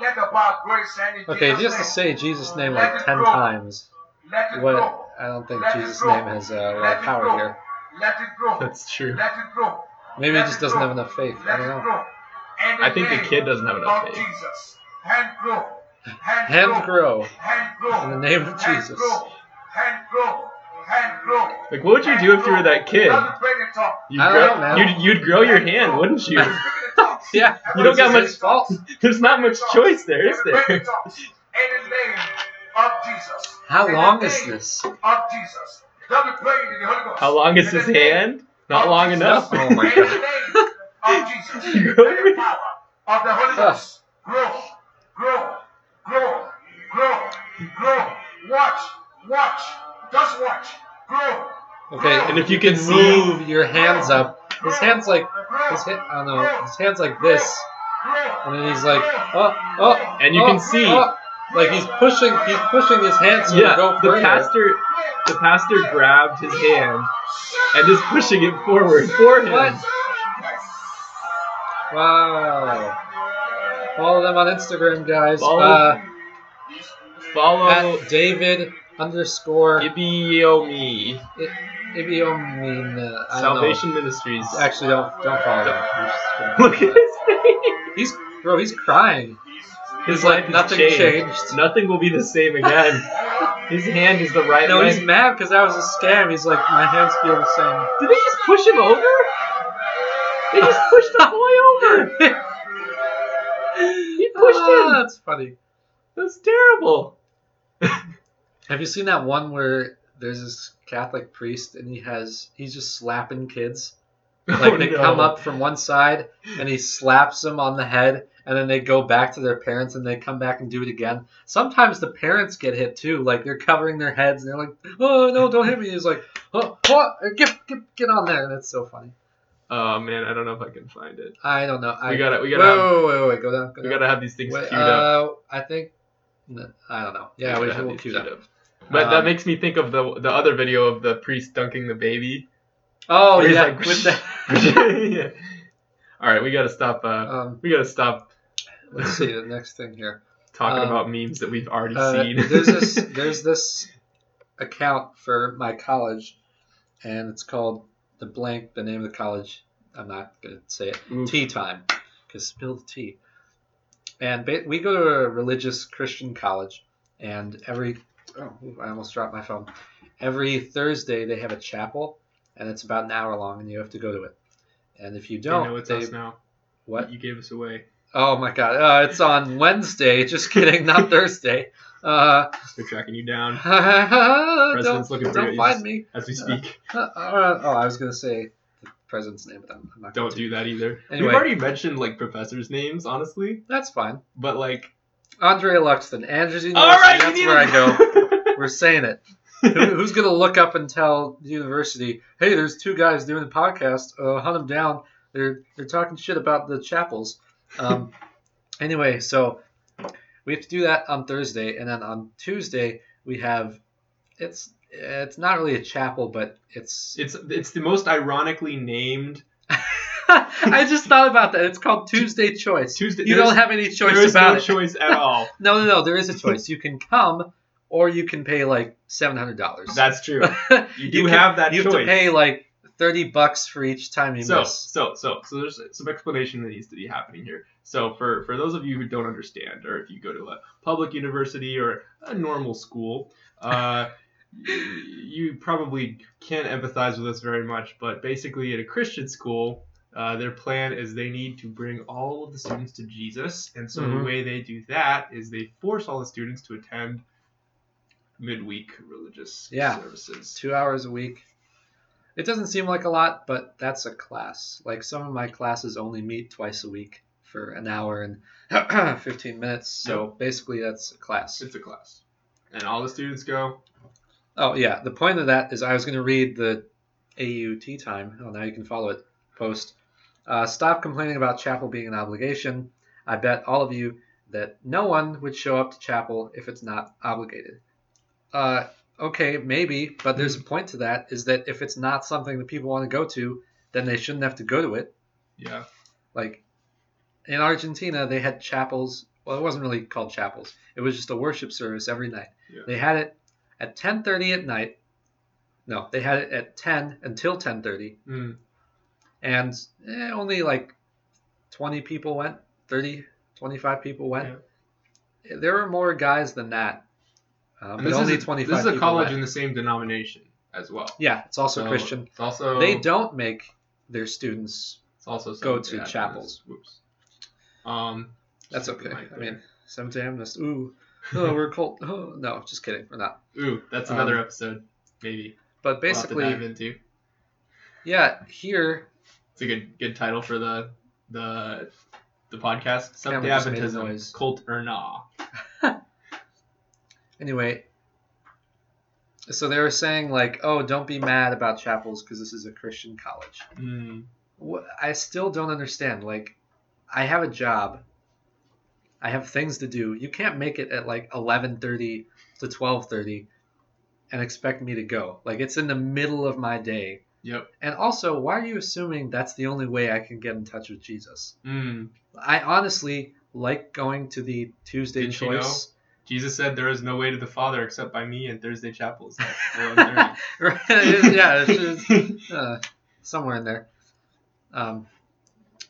Let your power grow his hand in Jesus' name. Okay, just to say Jesus' name like ten grow. times. Let it what, grow. I don't think Let Jesus' name has uh, a lot of power here. Let it grow. That's true. Let it grow. Maybe Let he just doesn't have enough faith. Let I don't know. I think the kid doesn't have enough faith. Jesus. Hand grow. Hand, hand grow. Hand grow. In the name of hand Jesus. Grow. Hand grow. Hand grow. Like, what would you hand do if grow. you were that kid? You'd I don't grow, know. You'd, you'd grow your hand, grow. wouldn't you? Yeah. You don't got much fault. There's not much choice there, is there? In the name of Jesus. How long is this? How long is his hand? Not long enough. Oh my God. In the name of Jesus. The power of the Holy Ghost. Grow, grow, grow, grow, grow. Watch, watch. Just watch. Grow. Okay, grow. And if you can move your hands up, his hands like his hand, I don't know, his hands like this. And then he's like, oh, oh, and you oh, can see, oh. Like he's pushing, he's pushing his hand so yeah, go the pastor, the pastor grabbed his hand and is pushing it forward for him. What? Wow. Follow them on Instagram, guys. Follow, uh, follow at David underscore Ibiomi. Ibiomi. Salvation Ministries. Actually, don't don't follow them. Look at his face. He's bro. He's crying. His, his life like, nothing changed. changed. Nothing will be the same again. His hand is the right. No, way. He's mad because that was a scam. He's like, my hands feel the same. Did they just push him over? They just pushed the boy over. He pushed ah, him. That's funny. That's terrible. Have you seen that one where there's this Catholic priest and he has he's just slapping kids? Like oh, they no. come up from one side and he slaps them on the head and then they go back to their parents and they come back and do it again. Sometimes the parents get hit too. Like they're covering their heads and they're like, oh no, don't hit me. He's like, oh, oh get get get on there. And it's so funny. Oh man, I don't know if I can find it. I don't know. I, we gotta, we gotta. Wait, have, wait, wait, wait, go down. Go we down. gotta have these things wait, queued uh, up. I think. No, I don't know. Yeah, we, we should have queued up. up. But um, that makes me think of the the other video of the priest dunking the baby. Oh yeah, like, with the. yeah. All right, we gotta stop. Uh, um, we gotta stop. Let's see the next thing here. Talking um, about memes that we've already uh, seen. there's this. There's this account for my college, and it's called. The blank, the name of the college, I'm not going to say it, Oof. Tea Time, because spill the tea. And ba- we go to a religious Christian college, and every, oh, I almost dropped my phone. Every Thursday, they have a chapel, and it's about an hour long, and you have to go to it. And if you don't, they know it's they, us now. What? You gave us away. Oh, my God. Uh, it's on Wednesday. Just kidding, not Thursday. Uh, They're tracking you down. President's looking for you. Don't find me. As we speak. Uh, uh, uh, oh, I was going to say the president's name, but I'm not going to. Don't do that either. Anyway, we've already mentioned, like, professors' names, honestly. That's fine. But, like... Andrea Luxton. Andrews University. All right, that's where I go. We're saying it. Who, who's going to look up and tell the university, hey, there's two guys doing a podcast. Uh, hunt them down. They're, they're talking shit about the chapels. um anyway so we have to do that on Thursday, and then on Tuesday we have it's it's not really a chapel, but it's it's it's the most ironically named I just thought about that. It's called Tuesday Choice. Tuesday, you don't have any choice. There is about no it. choice at all. no no no there is a choice. You can come or you can pay like seven hundred dollars. That's true. You do you have can, that you choice. You have to pay like thirty bucks for each time you so, miss. So, so, so there's some explanation that needs to be happening here. So for, for those of you who don't understand, or if you go to a public university or a normal school, uh, you probably can't empathize with us very much, but basically at a Christian school, uh, their plan is they need to bring all of the students to Jesus. And so mm-hmm. the way they do that is they force all the students to attend midweek religious yeah, services. Two hours a week. It doesn't seem like a lot, but that's a class. Like some of my classes only meet twice a week for an hour and fifteen minutes. So yep. basically that's a class. It's a class. And all the students go. Oh, yeah. The point of that is I was going to read the A U T time. Oh, now you can follow it. Post. Uh, Stop complaining about chapel being an obligation. I bet all of you that no one would show up to chapel if it's not obligated. Uh Okay, maybe, but there's a point to that, is that if it's not something that people want to go to, then they shouldn't have to go to it. Yeah. Like, in Argentina, they had chapels. Well, it wasn't really called chapels. It was just a worship service every night. Yeah. They had it at ten thirty at night. No, they had it at ten until ten thirty. Mm. And eh, only like twenty people went, thirty, twenty-five people went. Yeah. There were more guys than that. Uh, but only is a, twenty-five. This is a college left. In the same denomination as well. Yeah, it's also so Christian. It's also they don't make their students also go to chapels. Whoops. Um, that's okay. Like I that. mean, Seventh day Adventist. Ooh, oh, we're a cult. Oh, no, just kidding. We're not. Ooh, that's another um, episode, maybe. But basically, we'll have to dive into. Yeah, here. It's a good good title for the the the podcast. Seventh day Adventism, cult or nah. Anyway, so they were saying, like, oh, don't be mad about chapels because this is a Christian college. Mm. I still don't understand. Like, I have a job. I have things to do. You can't make it at like eleven thirty to twelve thirty and expect me to go. Like, it's in the middle of my day. Yep. And also, why are you assuming that's the only way I can get in touch with Jesus? Mm. I honestly like going to the Tuesday Didn't choice. You know? Jesus said there is no way to the Father except by me and Thursday chapels. Right? Yeah, it's just, uh, somewhere in there. Um,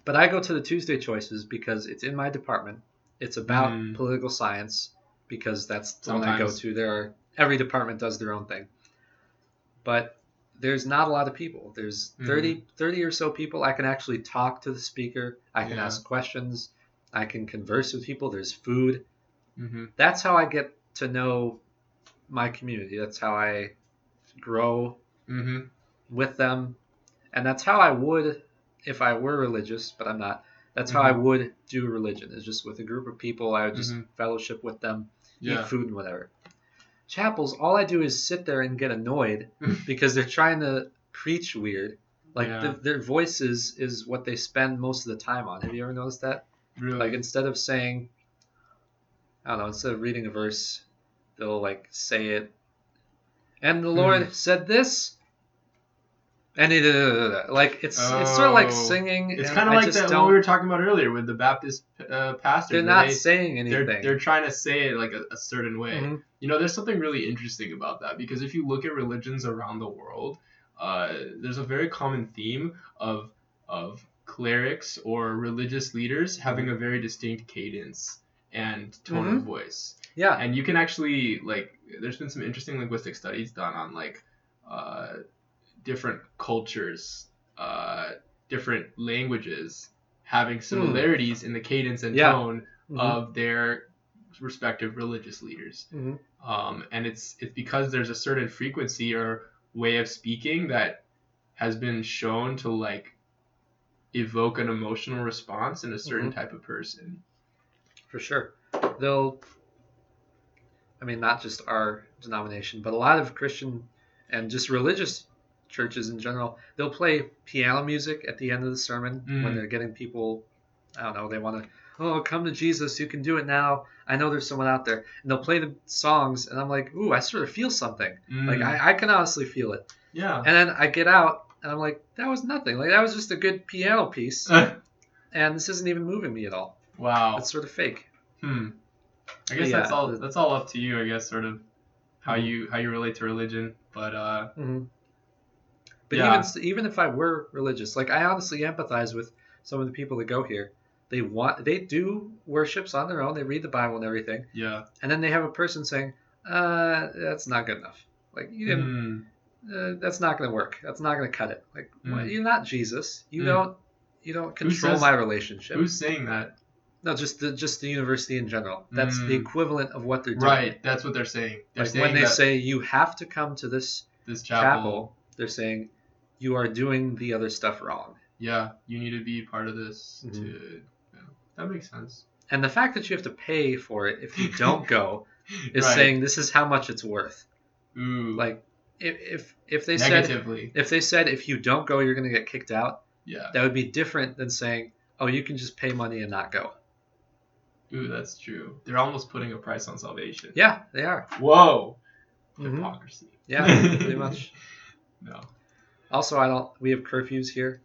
but I go to the Tuesday choices because it's in my department. It's about mm. political science because that's the Sometimes. one I go to. There are, every department does their own thing. But there's not a lot of people. There's thirty, mm. thirty or so people. I can actually talk to the speaker. I can yeah. ask questions. I can converse with people. There's food. Mm-hmm. That's how I get to know my community. That's how I grow mm-hmm. with them. And that's how I would if I were religious, but I'm not. That's mm-hmm. how I would do religion, is just with a group of people. I would just mm-hmm. fellowship with them, yeah. eat food and whatever. Chapels, all I do is sit there and get annoyed because they're trying to preach weird. Like yeah. the, their voices is what they spend most of the time on. Have you ever noticed that? Really? Like instead of saying... I don't know, instead of reading a verse, they'll like say it. And the Lord mm. said this. And it, uh, like it's oh. it's sort of like singing. It's kind of like that what we were talking about earlier with the Baptist uh, pastors. They're not they, saying anything. They're, they're trying to say it like a, a certain way. Mm-hmm. You know, there's something really interesting about that, because if you look at religions around the world, uh, there's a very common theme of of clerics or religious leaders having a very distinct cadence and tone mm-hmm. of voice. Yeah. And you can actually, like, there's been some interesting linguistic studies done on, like, uh, different cultures, uh, different languages having similarities mm. in the cadence and yeah. tone mm-hmm. of their respective religious leaders. Mm-hmm. Um, and it's it's because there's a certain frequency or way of speaking that has been shown to, like, evoke an emotional response in a certain mm-hmm. type of person. For sure. They'll, I mean, not just our denomination, but a lot of Christian and just religious churches in general, they'll play piano music at the end of the sermon mm. when they're getting people, I don't know, they want to, oh, come to Jesus, you can do it now. I know there's someone out there. And they'll play the songs, and I'm like, ooh, I sort of feel something. Mm. Like, I, I can honestly feel it. Yeah. And then I get out, and I'm like, that was nothing. Like, that was just a good piano piece, and this isn't even moving me at all. Wow. It's sort of fake. Hmm. I guess yeah. that's all that's all up to you, I guess, sort of how mm-hmm. you how you relate to religion. But uh mm-hmm. But yeah. even even if I were religious, like I honestly empathize with some of the people that go here. They want they do worships on their own, they read the Bible and everything. Yeah. And then they have a person saying, uh, that's not good enough. Like you didn't mm. uh, that's not gonna work. That's not gonna cut it. Like mm. well, you're not Jesus. You mm. don't you don't control says, my relationship. Who's saying that? No, just the just the university in general. That's mm. the equivalent of what they're doing. Right, that's what they're saying. They're like saying when they say you have to come to this, this chapel, chapel, they're saying you are doing the other stuff wrong. Yeah, you need to be part of this. Mm-hmm. To, yeah, that makes sense. And the fact that you have to pay for it if you don't go is right. saying this is how much it's worth. Ooh. Like if if if they Negatively. said if they said if you don't go you're going to get kicked out. Yeah. That would be different than saying, oh, you can just pay money and not go. Ooh, that's true. They're almost putting a price on salvation. Yeah, they are. Whoa. Mm-hmm. Hypocrisy. Yeah, pretty much. No. Also, I don't. We have curfews here.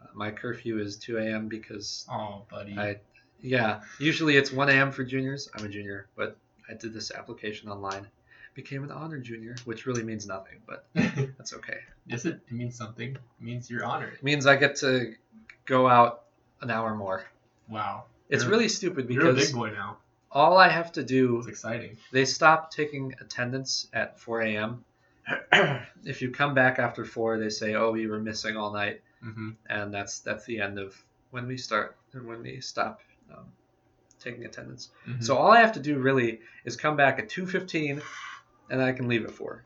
Uh, my curfew is two a.m. because. Oh, buddy. I, yeah. Usually it's one a.m. for juniors. I'm a junior, but I did this application online. Became an honor junior, which really means nothing, but that's okay. Yes, it means something. It means you're honored. It means I get to go out an hour more. Wow. It's you're, really stupid because you're a big boy now. All I have to do. It's exciting. They stop taking attendance at four a.m. If you come back after four, they say, "Oh, you were missing all night," mm-hmm. and that's that's the end of when we start and when we stop um, taking attendance. Mm-hmm. So all I have to do really is come back at two fifteen, and I can leave at four.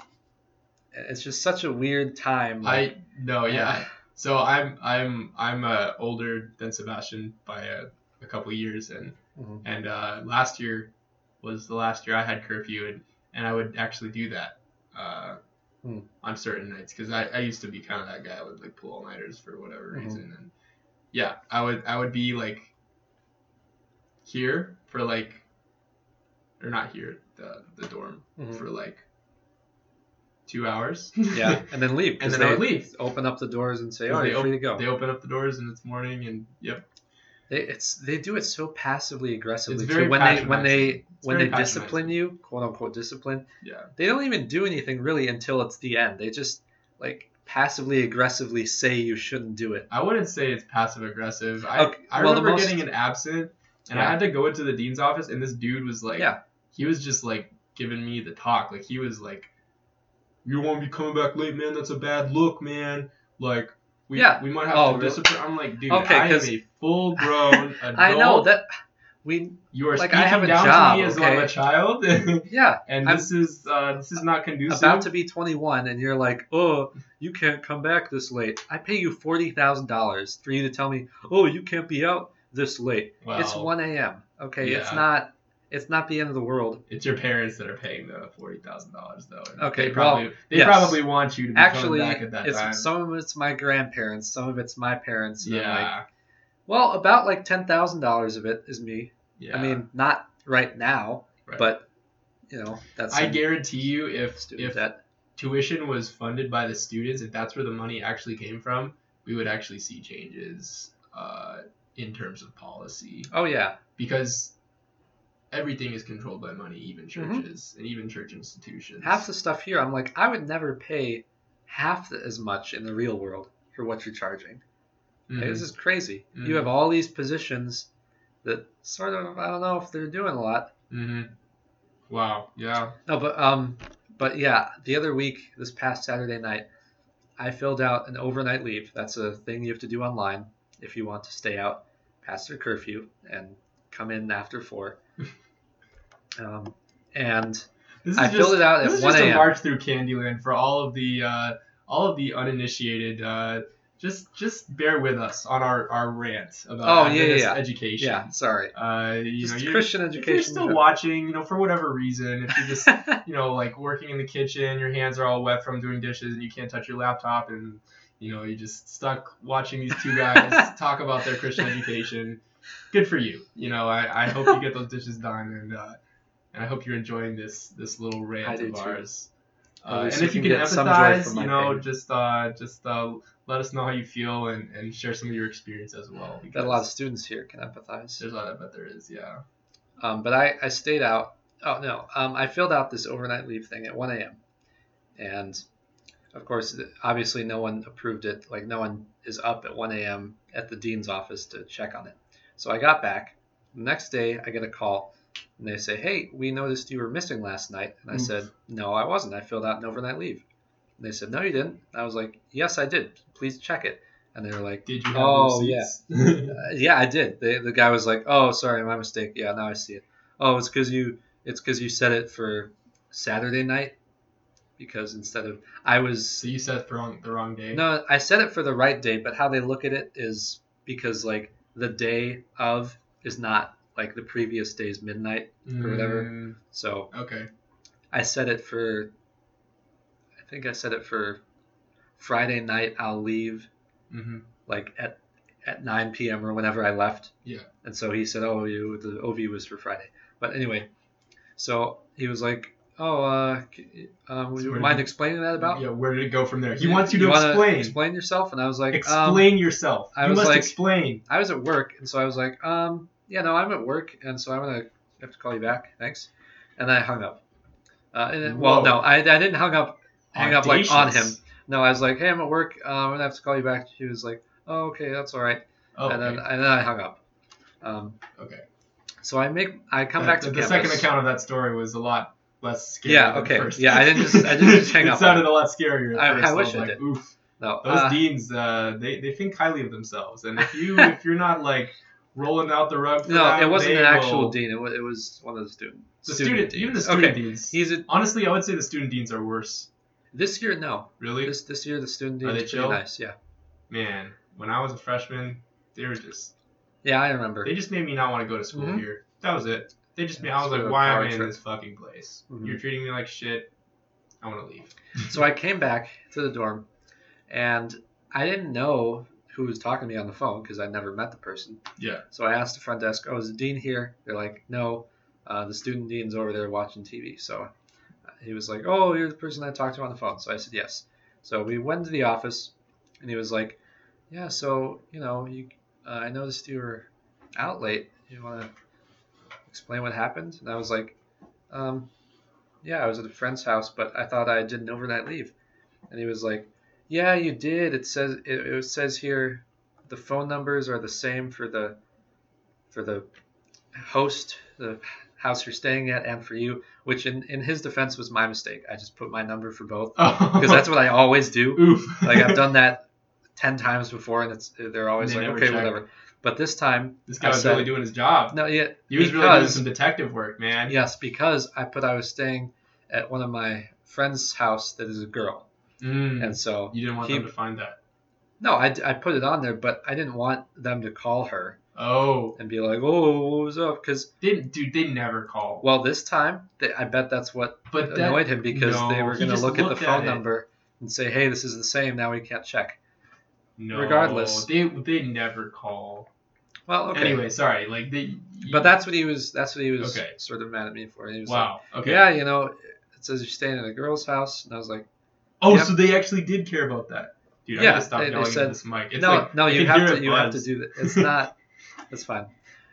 It's just such a weird time. Like, I no yeah. Uh, so I'm I'm I'm uh, older than Sebastian by a. a couple of years and mm-hmm. and uh last year was the last year I had curfew and and I would actually do that uh mm. on certain nights because I, I used to be kind of that guy. I would like pull all-nighters for whatever mm-hmm. reason, and yeah I would I would be like here for like, or not here, the the dorm mm-hmm. for like two hours. Yeah, and then leave. And then they I would leave. Open up the doors and say, "Oh, you're op- free to go." They open up the doors and it's morning, and yep. They it's they do it so passively aggressively. It's very when they when they it's when they discipline you, quote unquote discipline. Yeah. They don't even do anything really until it's the end. They just like passively aggressively say you shouldn't do it. I wouldn't say it's passive aggressive. I okay. I well, remember most... getting an absent, and yeah. I had to go into the dean's office, and this dude was like, yeah. he was just like giving me the talk. Like he was like, "You won't be coming back late, man. That's a bad look, man. Like." We, yeah. we might have oh, to discipline. I'm like, dude, okay, I am a full-grown adult. I know that we. You are like, speaking I have a down job, to me as okay? I'm a child. Yeah. And I'm, this is uh, this is not conducive. About to be twenty-one, and you're like, oh, you can't come back this late. I pay you forty thousand dollars for you to tell me, oh, you can't be out this late. Well, it's one a.m. Okay, yeah. it's not. It's not the end of the world. It's your parents that are paying the forty thousand dollars, though. And okay, they probably well, they yes. probably want you to be actually coming back at that it's, time. Some of it's my grandparents, some of it's my parents. And yeah. Like, well, about like ten thousand dollars of it is me. Yeah. I mean, not right now, right. but you know, that's. I guarantee you, if if debt. tuition was funded by the students, if that's where the money actually came from, we would actually see changes uh, in terms of policy. Oh yeah, because. Everything is controlled by money, even churches mm-hmm. and even church institutions. Half the stuff here, I'm like, I would never pay half the, as much in the real world for what you're charging. Mm-hmm. Hey, this is crazy. Mm-hmm. You have all these positions that sort of, I don't know if they're doing a lot. Mm-hmm. Wow. Yeah. No, but um, but yeah, the other week, this past Saturday night, I filled out an overnight leave. That's a thing you have to do online if you want to stay out past their curfew and come in after four. Um, and this is I just, filled it out at one a.m. This is just a march through Candyland for all of the uh, all of the uninitiated. Uh, just just bear with us on our, our rant about oh, yeah, yeah. education. Yeah, sorry. Uh, you just know, Christian you're, education. If you're still no. watching, you know, for whatever reason, if you're just you know like working in the kitchen, your hands are all wet from doing dishes, and you can't touch your laptop, and you know you're just stuck watching these two guys talk about their Christian education. Good for you. You know, I, I hope you get those dishes done, and. Uh, And I hope you're enjoying this this little rant of ours. Uh, and if you can, can empathize, you know, pain. just uh, just uh, let us know how you feel and, and share some of your experience as well. That a lot of students here can empathize. There's a lot, I bet there is, yeah. Um, but I, I stayed out. Oh, no. Um, I filled out this overnight leave thing at one a.m. And, of course, obviously no one approved it. Like, no one is up at one a.m. at the dean's office to check on it. So I got back. The next day, I get a call. And they say, hey, we noticed you were missing last night. And I Oof. said, no, I wasn't. I filled out an overnight leave. And they said, no, you didn't. And I was like, yes, I did. Please check it. And they were like, did you have oh, receipts? yeah. uh, yeah, I did. They, the guy was like, oh, sorry, my mistake. Yeah, now I see it. Oh, it's because you it's because you set it for Saturday night. Because instead of I was. So you set it for wrong, the wrong day? No, I set it for the right day. But how they look at it is because, like, the day of is not. Like the previous day's midnight or whatever. Mm, so okay. I set it for, I think I set it for Friday night. I'll leave mm-hmm. like at, at nine p.m. or whenever I left. Yeah. And so he said, oh, you, the O V was for Friday. But anyway, so he was like, oh, uh, uh would so you mind it, explaining that about? Yeah, where did it go from there? He yeah, wants you, you to explain. Explain yourself. And I was like, explain um, yourself. You I was must like, explain. I was at work. And so I was like, um, yeah, no, I'm at work, and so I'm going to have to call you back. Thanks. And I hung up. Uh, and, well, no, I I didn't hung up hang up like on him. No, I was like, hey, I'm at work. Uh, I'm going to have to call you back. She was like, oh, okay, that's all right. Oh, and, okay. then, and then I hung up. Um, okay. So I make I come the, back to the, the second account of that story was a lot less scary yeah, okay. than the first. Yeah, I didn't just, I didn't just hang it up. It sounded a lot scarier. I, I wish I like, did. Oof. No, Those uh, deans, uh, they, they think highly of themselves. And if you if you're not like... rolling out the rug. For no, that, it wasn't an actual will... dean. It was, it was one of the students. The student, student deans. Even the student okay. deans. He's a... Honestly, I would say the student deans are worse. This year, no. Really? This this year, the student deans are pretty chill? Nice. Yeah. Man, when I was a freshman, they were just. Yeah, I remember. They just made me not want to go to school mm-hmm. here. That was it. They just yeah, made. I was like, why am I in this fucking place? Mm-hmm. You're treating me like shit. I want to leave. So I came back to the dorm, and I didn't know who was talking to me on the phone because I never met the person. Yeah. So I asked the front desk, oh, is the dean here? They're like, no, uh, the student dean's over there watching T V. So he was like, oh, you're the person I talked to on the phone. So I said, yes. So we went to the office, and he was like, yeah, so, you know, you, uh, I noticed you were out late. You want to explain what happened? And I was like, um, yeah, I was at a friend's house, but I thought I did an overnight leave. And he was like, yeah, you did. It says it, it says here the phone numbers are the same for the for the host, the house you're staying at, and for you, which in, in his defense was my mistake. I just put my number for both because that's what I always do. Oof. Like I've done that ten times before, and it's they're always they like, okay, check. Whatever. But this time, this guy I was said, really doing his job. No, yeah, he was because, really doing some detective work, man. Yes, because I put I was staying at one of my friend's house that is a girl. Mm, and so you didn't want he, them to find that. No, I, I put it on there, but I didn't want them to call her. Oh. And be like, oh, what was up? Because didn't dude, they never call. Well, this time, they, I bet that's what but annoyed that, him because no, they were going to look at the phone at number and say, hey, this is the same. Now we can't check. No. Regardless, they they never call. Well, okay. Anyway, sorry. Like they. You, but that's what he was. That's what he was okay. sort of mad at me for. He was wow. Like, okay. Yeah, you know, it says you're staying at a girl's house, and I was like. Oh, yep. So they actually did care about that. Dude, yeah, I gotta stop yelling said, at this mic. It's no, like, no, you have to you have to do that. It's not, it's fine.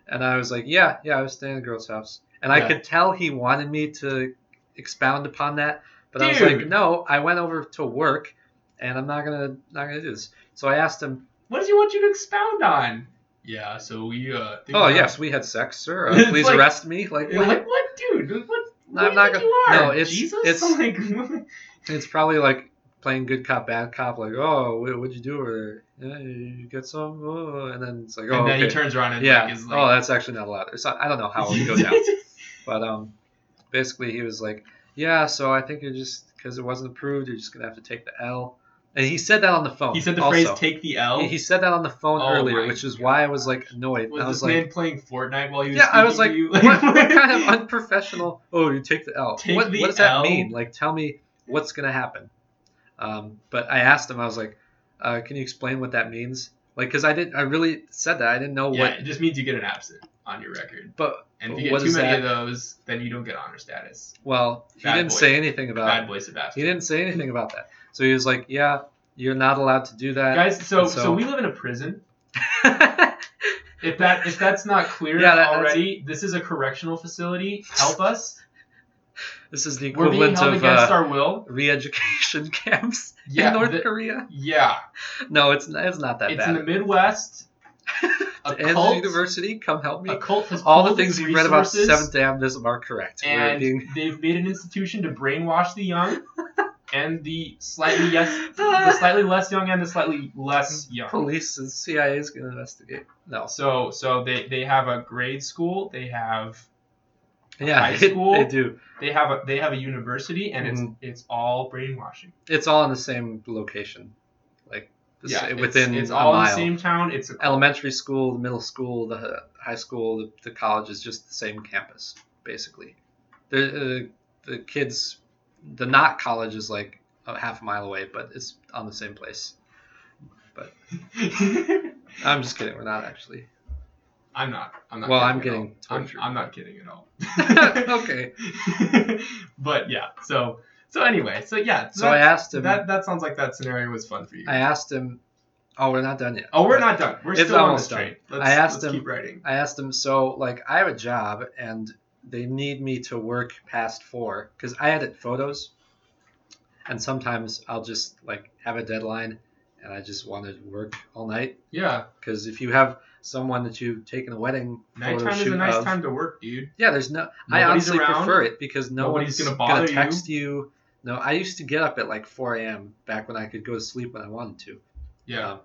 And I was like, yeah, yeah, I was staying at a girl's house. And yeah. I could tell he wanted me to expound upon that. But dude. I was like, no, I went over to work, and I'm not gonna not gonna do this. So I asked him. What does he want you to expound on? Yeah, so we. Uh, oh, yes, we had sex, sir. Uh, please like, arrest me. Like, what? Like, what, dude? What? No, I'm not gonna. You are? No, it's Jesus? It's like, it's probably like playing good cop, bad cop. Like, oh, what'd you do? Or yeah, you get some, oh, and then it's like, oh, and then okay. He turns around and yeah, like, is like, oh, that's actually not allowed. It's not, I don't know how it would go down, but um, basically he was like, yeah, so I think you're just because it wasn't approved, you're just gonna have to take the L. And he said that on the phone. He said the also. Phrase "take the L." He, he said that on the phone oh earlier, which is God. Why I was like annoyed. Was, I was this like, man playing Fortnite while he was? Yeah, I was like, you? What, what kind of unprofessional? Oh, you take the L. Take what, the what does that L? Mean? Like, tell me what's gonna happen. Um, but I asked him. I was like, uh, can you explain what that means? Like, because I didn't. I really said that. I didn't know yeah, what. It just means you get an absent on your record. But and if you get too many that? Of those, then you don't get honor status. Well, he Bad didn't boy. Say anything about. Bad boy Sebastian. He didn't say anything about that. So he was like, yeah, you're not allowed to do that. Guys, so so, so we live in a prison. if that if that's not clear yeah, that, already, this is a correctional facility. Help us. This is the equivalent of against uh, our will. Re-education camps yeah, in North the, Korea. Yeah. No, it's it's not that it's bad. It's in the Midwest. A cult, University, come help me. A cult has all the things you've read about Seventh day Adventism are correct. And being... they've made an institution to brainwash the young. And the slightly yes, the slightly less young and the slightly less young. Police and C I A is going to investigate. No. So so they, they have a grade school. They have a yeah, high school. They do. They have a they have a university, and mm-hmm. it's it's all brainwashing. It's all in the same location, like this, yeah, within it's, it's a all mile. In the same town. It's a elementary school, the middle school, the high school, the, the college is just the same campus basically. The uh, the kids. The not college is like a half a mile away, but it's on the same place. But I'm just kidding. We're not actually. I'm not. I'm not. Well, I'm getting tortured. I'm, I'm not kidding at all. Okay. But yeah. So so anyway. So yeah. So I asked him. That that sounds like that scenario was fun for you. I asked him. Oh, we're not done yet. Oh, we're not done. We're still on this train. Let's, I asked let's him. Keep writing. I asked him. So like, I have a job and. They need me to work past four because I edit photos and sometimes I'll just like have a deadline and I just want to work all night. Yeah. Because if you have someone that you've taken a wedding nighttime photo shoot is a nice of, time to work, dude. Yeah, there's no – I honestly around. Prefer it because no Nobody's one's going to text you. you. No, I used to get up at like four a.m. back when I could go to sleep when I wanted to. Yeah. Um,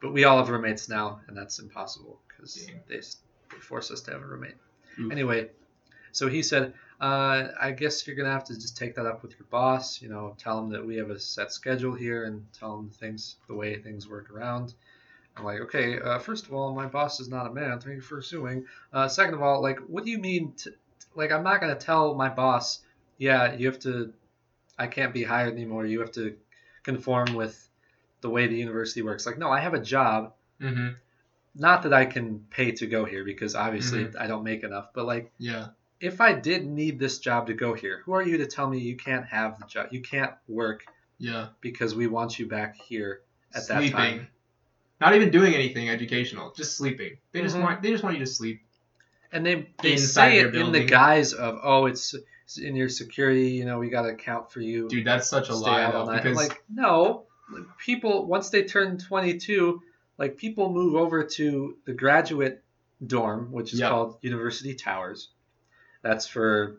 but we all have roommates now and that's impossible because they, they force us to have a roommate. Oof. Anyway – so he said, uh, I guess you're going to have to just take that up with your boss, you know, tell him that we have a set schedule here and tell him things, the way things work around. I'm like, okay, uh, first of all, my boss is not a man. Thank you for suing. Uh, second of all, like, what do you mean? To, like, I'm not going to tell my boss, yeah, you have to, I can't be hired anymore. You have to conform with the way the university works. Like, no, I have a job Mm-hmm. Not that I can pay to go here because obviously mm-hmm. I don't make enough, but like, yeah. If I did need this job to go here, who are you to tell me you can't have the job? You can't work. Yeah. Because we want you back here at sleeping. That time. Not even doing anything educational, just sleeping. They mm-hmm. just want they just want you to sleep. And they they Inside say it building. in the guise of, oh, it's, it's in your security. You know, we got to account for you. Dude, that's such a lie. Because... I'm like, no, people once they turn twenty-two, like people move over to the graduate dorm, which is yep. called University Towers. That's for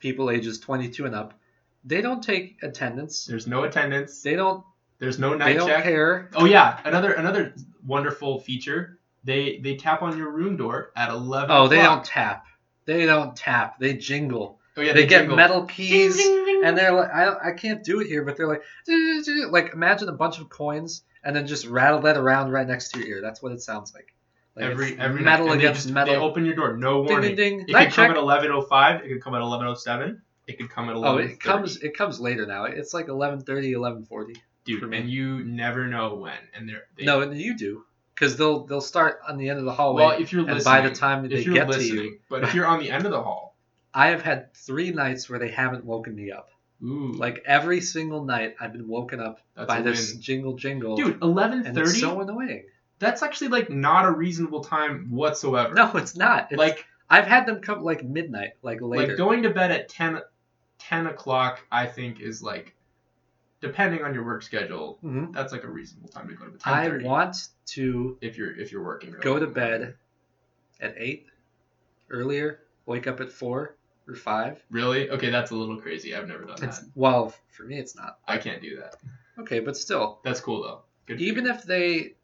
people ages twenty-two and up. They don't take attendance. There's no attendance. They don't. There's no night check. They don't care. Oh yeah, another another wonderful feature. They they tap on your room door at eleven. Oh, o'clock. They don't tap. They don't tap. They jingle. Oh yeah, they, they get jingle. metal keys, and they're like, I I can't do it here, but they're like, like imagine a bunch of coins and then just rattle that around right next to your ear. That's what it sounds like. Like every every metal against they just, metal. They open your door, no warning. Ding, ding, ding. It night could check. come at eleven oh five. It could come at eleven oh seven. It could come at eleven thirty. Oh, it comes it comes later now. It's like eleven thirty, eleven forty. Dude, and you never know when. And they're they, no, you do. Because they'll they'll start on the end of the hallway. Well, if you're listening, and by the time they get to you, but if you're on the end of the hall, I have had three nights where they haven't woken me up. Ooh. Like every single night, I've been woken up that's by this jingle jingle. Dude, eleven thirty. It's so annoying. That's actually like not a reasonable time whatsoever. No, it's not. It's, like I've had them come like midnight, like later. Like going to bed at ten, ten o'clock, I think is like. Depending on your work schedule, mm-hmm. that's like a reasonable time to go to bed. I want to if you're if you're working. Go to bed at eight, earlier. Wake up at four or five. Really? Okay, that's a little crazy. I've never done it's, that. Well, for me, it's not. I can't do that. Okay, but still. That's cool though. Good even if they,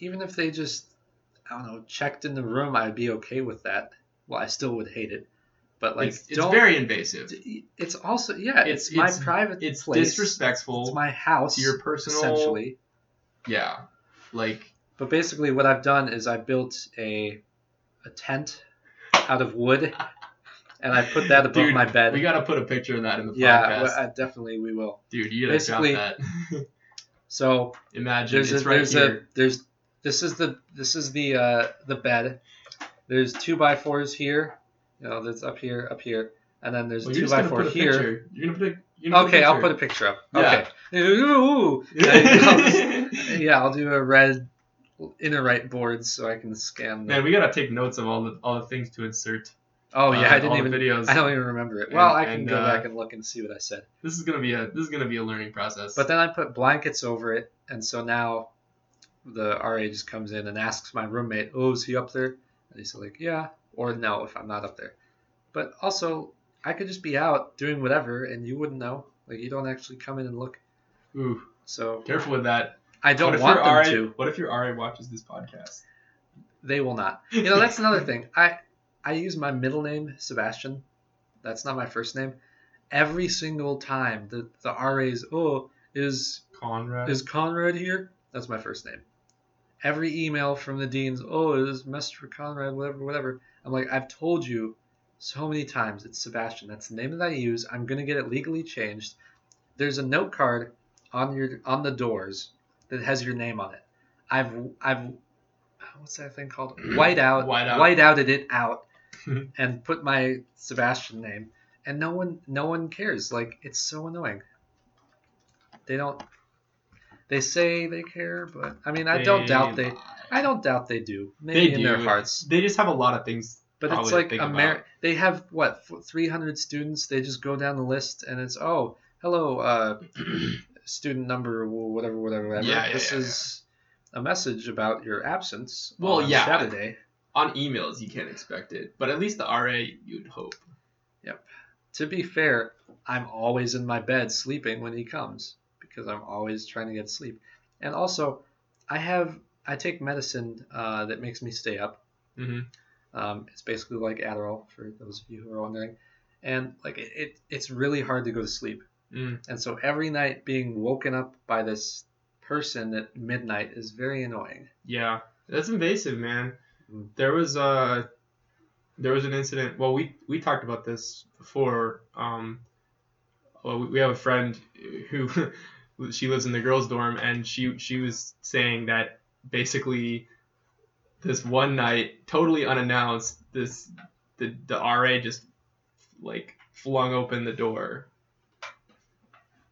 even if they just, I don't know, checked in the room, I'd be okay with that. Well, I still would hate it. But like, it's, it's very invasive. It's also yeah. It's, it's my it's, private it's place. It's disrespectful. It's my house. To your personal. Essentially. Yeah. Like. But basically, what I've done is I built a, a tent, out of wood, and I put that above dude, my bed. We gotta put a picture of that in the yeah, podcast. Yeah, definitely we will. Dude, you gotta drop that. So. Imagine it's a, right there's here. A, there's this is the this is the uh, the bed. There's two by fours here. You know, that's up here, up here, and then there's well, a two by four here. Picture. You're gonna put a. You're gonna okay, put a I'll put a picture up. Yeah. Okay. Ooh. I'll just, yeah, I'll do a red inner right board so I can scan. The... Man, we gotta take notes of all the all the things to insert. Oh yeah, um, I didn't even. Videos. I don't even remember it. Well, and, I can and, go uh, back and look and see what I said. This is gonna be a this is gonna be a learning process. But then I put blankets over it, and so now, the R A just comes in and asks my roommate, "Oh, is he up there?" And he's like, "Yeah." Or no, if I'm not up there. But also, I could just be out doing whatever, and you wouldn't know. Like, you don't actually come in and look. Ooh. So careful with that. I don't want them to. What if your R A watches this podcast? They will not. You know, that's another thing. I I use my middle name, Sebastian. That's not my first name. Every single time the, the R A's, oh, is Conrad. Is Conrad here? That's my first name. Every email from the deans, oh, is Mister Conrad, whatever, whatever. I'm like, I've told you so many times, it's Sebastian. That's the name that I use. I'm going to get it legally changed. There's a note card on your on the doors that has your name on it. I've, I've what's that thing called? White out, white out. White outed it out and put my Sebastian name. And no one, no one cares. Like, it's so annoying. They don't, they say they care, but I mean, I they don't doubt they... I don't doubt they do. Maybe they in do. Their hearts. They just have a lot of things. But it's like Ameri- they have what three hundred students. They just go down the list and it's oh hello uh, student number whatever whatever whatever. Yeah, this yeah, is yeah. a message about your absence. Well, on yeah, Saturday on emails you can't expect it, but at least the R A you'd hope. Yep. To be fair, I'm always in my bed sleeping when he comes because I'm always trying to get sleep, and also I have. I take medicine uh, that makes me stay up. Mm-hmm. Um, it's basically like Adderall for those of you who are wondering, and like it, it it's really hard to go to sleep. Mm. And so every night being woken up by this person at midnight is very annoying. Yeah, that's invasive, man. Mm. There was a there was an incident. Well, we we talked about this before. Um, well, we have a friend who she lives in the girls' dorm, and she she was saying that. basically this one night, totally unannounced, this the, the R A just like flung open the door,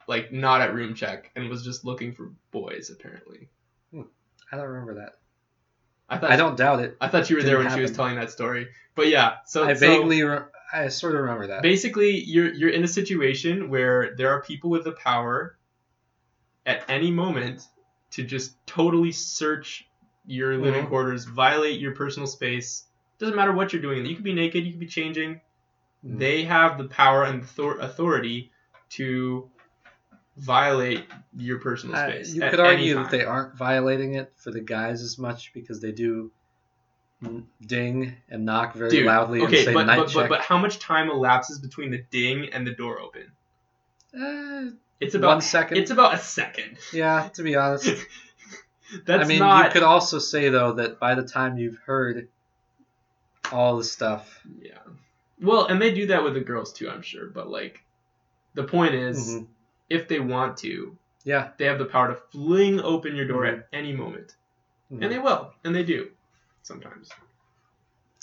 like not at room check, and was just looking for boys apparently. Hmm. I don't remember that. I, thought I don't she, doubt it. I thought you were there when happen. She was telling that story. But yeah, so I vaguely so, re- I sort of remember that. Basically, you're you're in a situation where there are people with the power at any moment to just totally search your living mm-hmm. quarters, violate your personal space. Doesn't matter what you're doing. You could be naked, you could be changing. Mm-hmm. They have the power and authority to violate your personal space. Uh, you could argue that they aren't violating it for the guys as much because they do ding and knock very Dude, loudly okay, and say but, night but, check. But, but how much time elapses between the ding and the door open? Uh, it's about one second. It's about a second. Yeah, to be honest. That's I mean, not... you could also say, though, that by the time you've heard all the stuff... Yeah. Well, and they do that with the girls, too, I'm sure. But, like, the point is, mm-hmm. if they want to, yeah, they have the power to fling open your door mm-hmm. at any moment. Mm-hmm. And they will. And they do. Sometimes.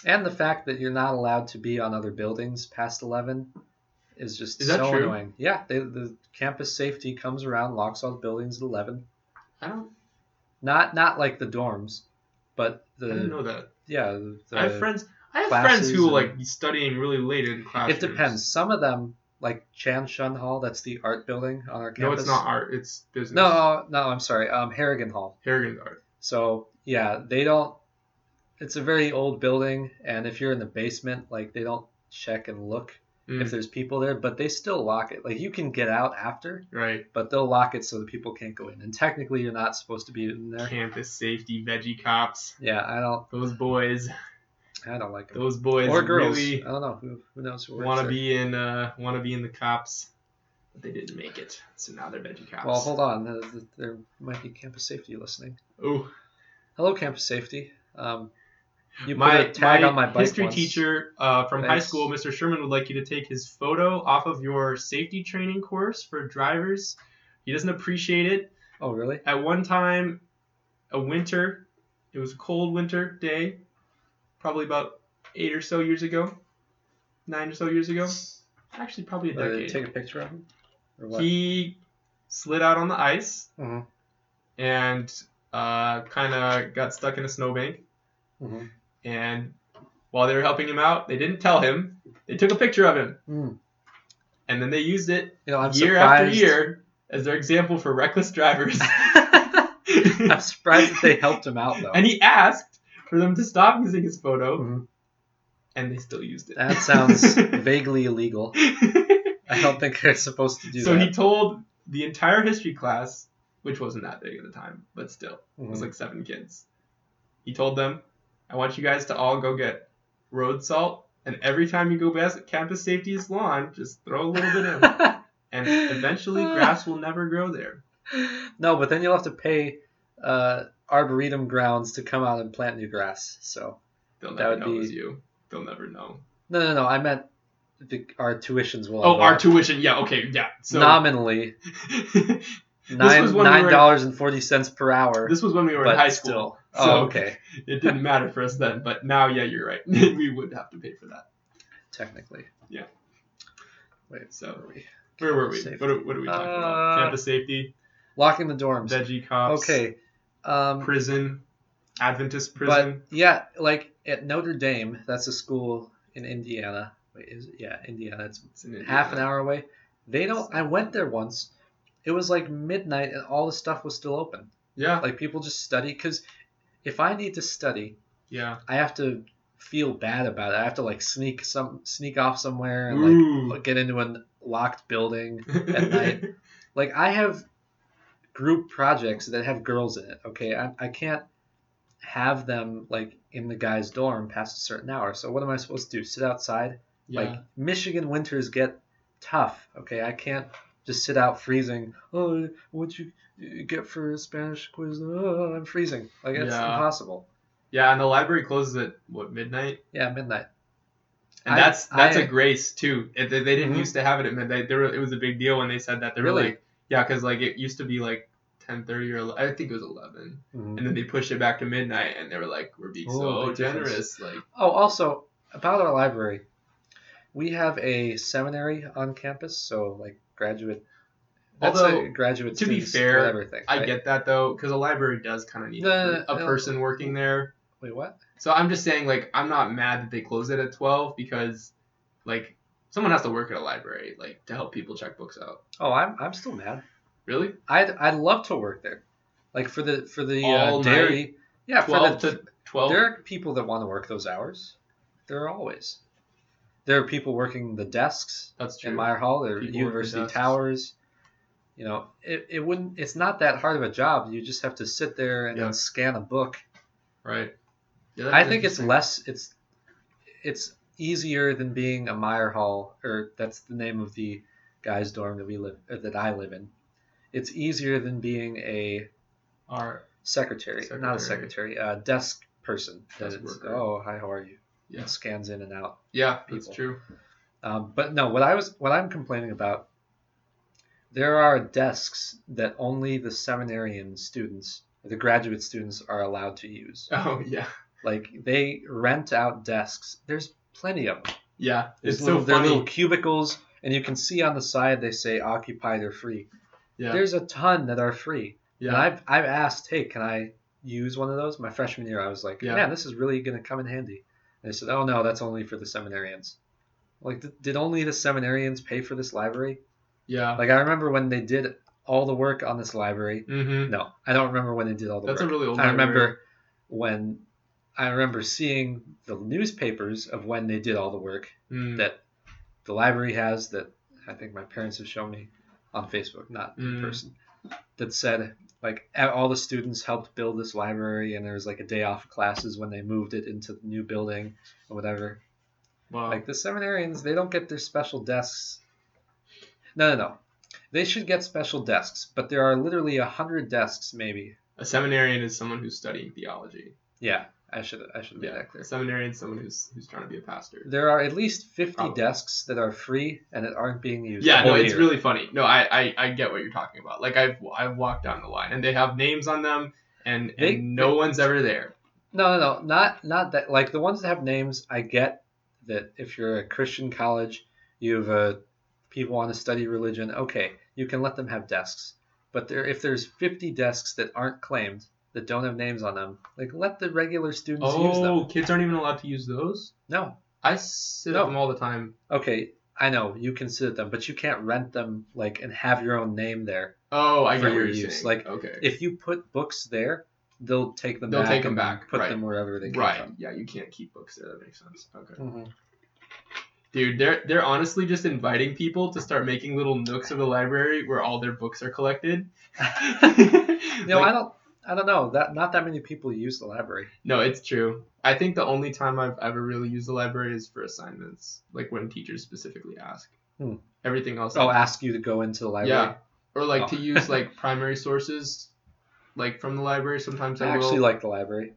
And the fact that you're not allowed to be on other buildings past eleven is just is so true? Annoying. Yeah. They, the campus safety comes around, locks all the buildings at eleven. I don't... Not not like the dorms, but the... I didn't know that. Yeah. The I have friends I have friends who and, like studying really late in classrooms. It depends. Some of them, like Chan Shun Hall, that's the art building on our campus. No, it's not art. It's business. No, no, I'm sorry. Um, Harrigan Hall. Harrigan's art. So, yeah, they don't... It's a very old building, and if you're in the basement, like, they don't check and look mm. if there's people there, but they still lock it. Like, you can get out after, right? But they'll lock it so the people can't go in. And technically, you're not supposed to be in there. Campus safety, veggie cops. Yeah, I don't... Those boys. I don't like them. Those boys or girls. Really I don't know. Who, who knows who want to be in? Uh, want to be in the cops, but they didn't make it, so now they're veggie cops. Well, hold on. There might be campus safety listening. Oh, hello, campus safety. Um. You my, put a tag my on my bike history once. Teacher uh, from Thanks. High school, Mister Sherman, would like you to take his photo off of your safety training course for drivers. He doesn't appreciate it. Oh, really? At one time, a winter, it was a cold winter day, probably about eight or so years ago, nine or so years ago. Actually, probably a decade. Did they take a picture of him? Or what? He slid out on the ice mm-hmm. and uh, kind of got stuck in a snowbank. Mm-hmm. And while they were helping him out, they didn't tell him. They took a picture of him. Mm. And then they used it you know, I'm year surprised. after year as their example for reckless drivers. I'm surprised that they helped him out, though. And he asked for them to stop using his photo, mm-hmm. and they still used it. That sounds vaguely illegal. I don't think they're supposed to do so that. So he told the entire history class, which wasn't that big at the time, but still, mm-hmm. it was like seven kids. He told them, I want you guys to all go get road salt, and every time you go past campus safety's lawn, just throw a little bit in. And eventually, grass will never grow there. No, but then you'll have to pay uh, Arboretum grounds to come out and plant new grass. So They'll never that would know be... it was you. They'll never know. No, no, no. I meant the, our tuitions will Oh, our up. tuition. Yeah, okay, yeah. So Nominally, nine dollars and forty cents nine, per hour. This was when we were in high school. Still, So oh, okay. It didn't matter for us then, but now, yeah, you're right. We would have to pay for that. Technically. Yeah. Wait, so where were we? Where were we? What are, what are we talking uh, about? Campus safety. Locking the dorms. Veggie cops. Okay. Um, prison. Adventist prison. But yeah, like at Notre Dame, that's a school in Indiana. Wait, is it? Yeah, Indiana. It's, it's in Indiana. Half an hour away. They don't. I went there once. It was like midnight, and all the stuff was still open. Yeah. Like people just study because. If I need to study, yeah, I have to feel bad about it. I have to like sneak some, sneak off somewhere and like Ooh. get into a locked building at night. Like I have group projects that have girls in it. Okay, I I can't have them like in the guy's dorm past a certain hour. So what am I supposed to do? Sit outside? Yeah. Like Michigan winters get tough. Okay, I can't just sit out freezing. Oh, what'd you? Get for a Spanish quiz. Oh, I'm freezing. Like it's yeah. impossible. Yeah, and the library closes at what midnight? Yeah, midnight. And I, that's that's I, a grace too. They, they didn't mm-hmm. used to have it at midnight. There it was a big deal when they said that. They were really? like, yeah, because like it used to be like ten thirty or eleven, I think it was eleven, mm-hmm. and then they pushed it back to midnight, and they were like, "We're being oh, so generous." Like, oh, also about our library, we have a seminary on campus, so like graduate. Although graduate to be fair, everything, right? I get that though, because a library does kind of need no, no, no, a no, person no. working there. Wait, what? So I'm just saying, like, I'm not mad that they close it at twelve because, like, someone has to work at a library, like, to help people check books out. Oh, I'm I'm still mad. Really? I'd I'd love to work there, like for the for the All uh, dairy. Night? Yeah, twelve for the, to twelve. There are people that want to work those hours. There are always. There are people working the desks. That's true. In Meyer Hall, there are university towers. You know, it, it wouldn't. It's not that hard of a job. You just have to sit there and yeah. then scan a book. Right. Yeah, I think it's less. It's it's easier than being a Meyer Hall, or that's the name of the guy's dorm that we live, or that I live in. It's easier than being a our secretary, secretary. not a secretary, a desk person. Desk worker. Oh, hi, how are you? Yeah. It scans in and out. Yeah, people. That's true. Um, but no, what I was, what I'm complaining about. There are desks that only the seminarian students, the graduate students, are allowed to use. Oh, yeah. Like, they rent out desks. There's plenty of them. Yeah, it's so funny. They're little cubicles, and you can see on the side they say occupied or free. Yeah. There's a ton that are free. Yeah. And I've, I've asked, hey, can I use one of those? My freshman year, I was like, yeah. man, this is really going to come in handy. And they said, oh, no, that's only for the seminarians. Like, th- did only the seminarians pay for this library? Yeah. Like, I remember when they did all the work on this library. Mm-hmm. No, I don't remember when they did all the That's work. That's a really old I library. remember when I remember seeing the newspapers of when they did all the work mm. that the library has that I think my parents have shown me on Facebook, not mm. in person, that said, like, all the students helped build this library, and there was, like, a day off of classes when they moved it into the new building or whatever. Wow. Like, the seminarians, they don't get their special desks. No, no, no. They should get special desks, but there are literally a hundred desks, maybe. A seminarian is someone who's studying theology. Yeah, I should I should make yeah. that clear. A seminarian is someone who's who's trying to be a pastor. There are at least fifty Probably. desks that are free and that aren't being used. Yeah, no, it's year. really funny. No, I, I, I get what you're talking about. Like, I've I've walked down the line, and they have names on them, and, they, and no they, one's ever there. No, no, no, not not that. Like, the ones that have names, I get that if you're a Christian college, you have a people want to study religion, okay, you can let them have desks. But there, if there's fifty desks that aren't claimed, that don't have names on them, like, let the regular students oh, use them. Oh, kids aren't even allowed to use those? No. I sit no. at them all the time. Okay, I know, you can sit at them, but you can't rent them, like, and have your own name there. Oh, I get what you're use. saying. Like, okay. If you put books there, they'll take them they'll back take them and back. put right. them wherever they come right. from. Right, yeah, you can't keep books there, that makes sense. Okay. Mm-hmm. Dude, they're they're honestly just inviting people to start making little nooks of the library where all their books are collected. you know, like, I don't I don't know. That not that many people use the library. No, it's true. I think the only time I've ever really used the library is for assignments, like when teachers specifically ask. Hmm. Everything else. Oh, ask you to go into the library. Yeah. Or like oh. to use like primary sources, like from the library. Sometimes I, I actually will. like the library.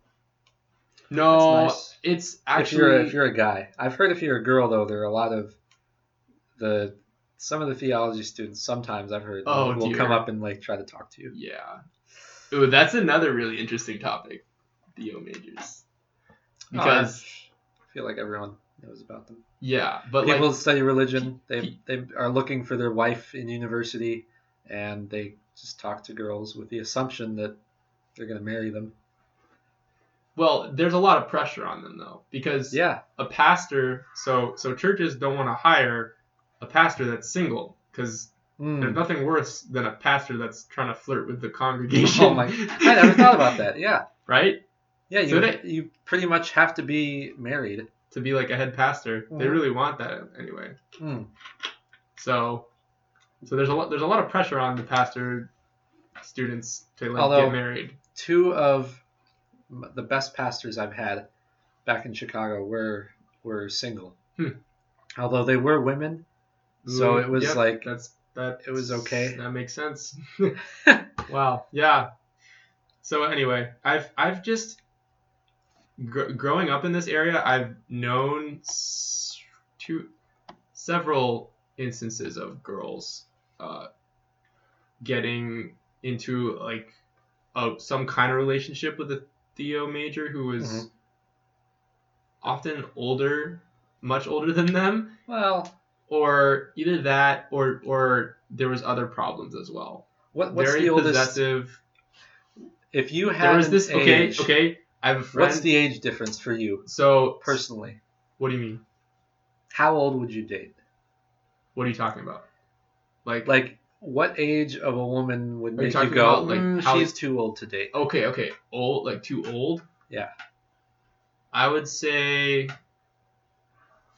No, nice. It's actually... If you're, if you're a guy. I've heard if you're a girl, though, there are a lot of the... Some of the theology students, sometimes I've heard, oh, will dear. come up and, like, try to talk to you. Yeah. Ooh, that's another really interesting topic, Theo majors. Because... Oh, I feel like everyone knows about them. Yeah, but, People like, study religion. They he, they are looking for their wife in university, and they just talk to girls with the assumption that they're going to marry them. Well, there's a lot of pressure on them, though, because yeah. a pastor, so so churches don't want to hire a pastor that's single, because mm. there's nothing worse than a pastor that's trying to flirt with the congregation. Oh, my. I never thought about that, yeah. Right? Yeah, you, so they, you pretty much have to be married. To be, like, a head pastor. Mm. They really want that, anyway. Mm. So so there's a lot, there's a lot of pressure on the pastor students to, like, Although, get married. two of... The best pastors I've had back in Chicago were were single, hmm. although they were women, so Ooh, it was yep, like that's that it was okay. That makes sense. Wow, yeah. So anyway, I've I've just gr- growing up in this area, I've known s- two several instances of girls uh, getting into like a, some kind of relationship with a Theo major who was mm-hmm. often older, much older than them. Well, or either that, or or there was other problems as well. What what's Very the oldest? Possessive. If you had there was this, okay, age, okay. I have a friend. What's the age difference for you? So personally, what do you mean? How old would you date? What are you talking about? Like, like what age of a woman would make you, you go, about, like, mm, how she's too old to date? Okay, okay. Old, like too old? Yeah. I would say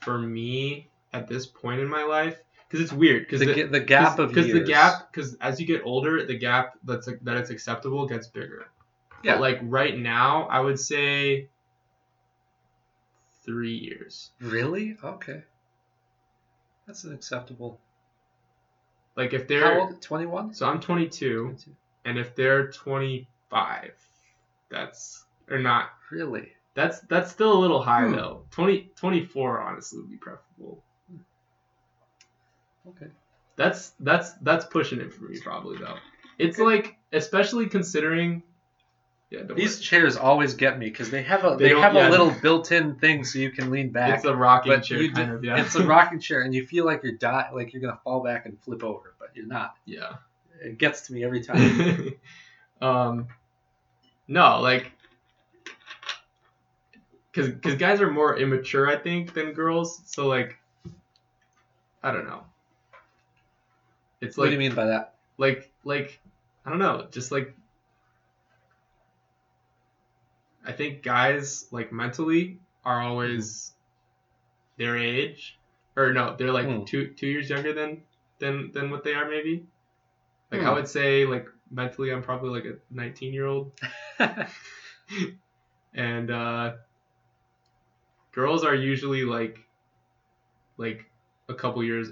for me at this point in my life, because it's weird. Because the, the, the gap cause, of cause years. Because the gap, because as you get older, the gap that's that it's acceptable gets bigger. Yeah. But like right now, I would say three years. Really? Okay. That's an acceptable. Like if they're how old? twenty-one? So I'm twenty-two, twenty-two, and if they're twenty-five, that's or not really. That's that's still a little high hmm. though. twenty, twenty-four honestly would be preferable. Okay. That's that's that's pushing it for me probably though. It's okay. Like especially considering. Yeah, these worry. Chairs always get me because they have a they, they have yeah, a little built-in thing so you can lean back. It's a rocking chair do, kind of, yeah. It's a rocking chair, and you feel like you're di- like you're gonna fall back and flip over, but you're not. Yeah, it gets to me every time. um, no, like, cause cause guys are more immature, I think, than girls. So like, I don't know. It's like. What do you mean by that? Like like, I don't know, just like. I think guys, like, mentally are always their age. Or, no, they're, like, mm. two two years younger than than, than what they are, maybe. Like, mm. I would say, like, mentally I'm probably, like, a nineteen-year-old. And uh, girls are usually, like, like a couple years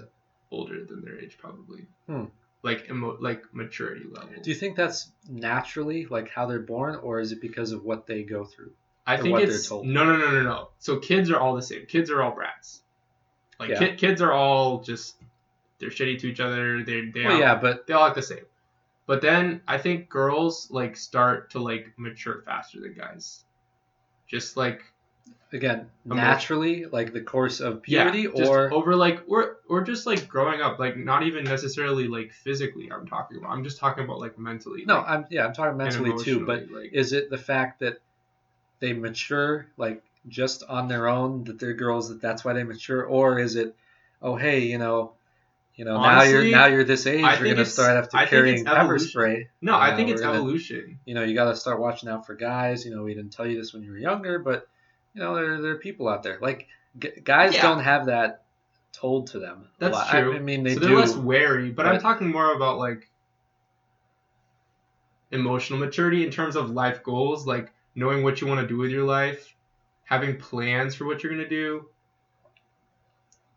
older than their age, probably. Mm. Like emo- like maturity level. Do you think that's naturally like how they're born, or is it because of what they go through? I think what it's they're told? no no no no no. So kids are all the same. Kids are all brats. Like yeah. kid, kids are all just they're shitty to each other. They they well, all, yeah, but they all act the same. But then I think girls like start to like mature faster than guys. Just like again naturally more, like the course of puberty yeah, just or over like or or just like growing up like not even necessarily like physically I'm talking about I'm just talking about like mentally no like, I'm yeah I'm talking mentally too but like, is it the fact that they mature like just on their own that they're girls that that's why they mature or is it oh hey you know you know honestly, now you're now you're this age you're gonna start after I carrying pepper spray no you know, I think it's evolution gonna, you know you gotta start watching out for guys you know we didn't tell you this when you were younger but you know, there, there are people out there. Like, g- guys yeah. don't have that told to them. That's a lot. True. I mean, they so they're do, less wary. But, but I'm talking more about, like, emotional maturity in terms of life goals. Like, knowing what you want to do with your life. Having plans for what you're going to do.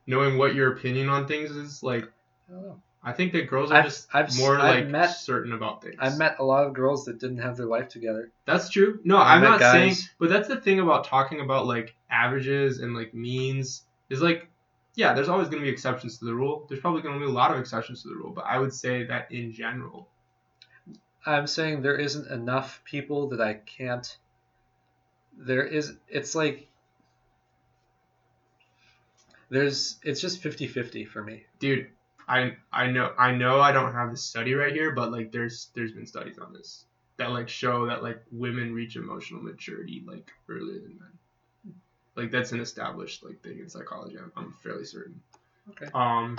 Knowing what your opinion on things is. Like, I don't know. I think that girls are I've, just I've, more, I've like, met, certain about things. I've met a lot of girls that didn't have their life together. That's true. No, I've I'm not guys. saying... But that's the thing about talking about, like, averages and, like, means is, like, yeah, there's always going to be exceptions to the rule. There's probably going to be a lot of exceptions to the rule, but I would say that in general. I'm saying there isn't enough people that I can't... There is... It's like... There's... It's just fifty-fifty for me. Dude... I I know I know I don't have the study right here, but like there's there's been studies on this that like show that like women reach emotional maturity like earlier than men. Like that's an established like thing in psychology. I'm, I'm fairly certain. Okay. Um,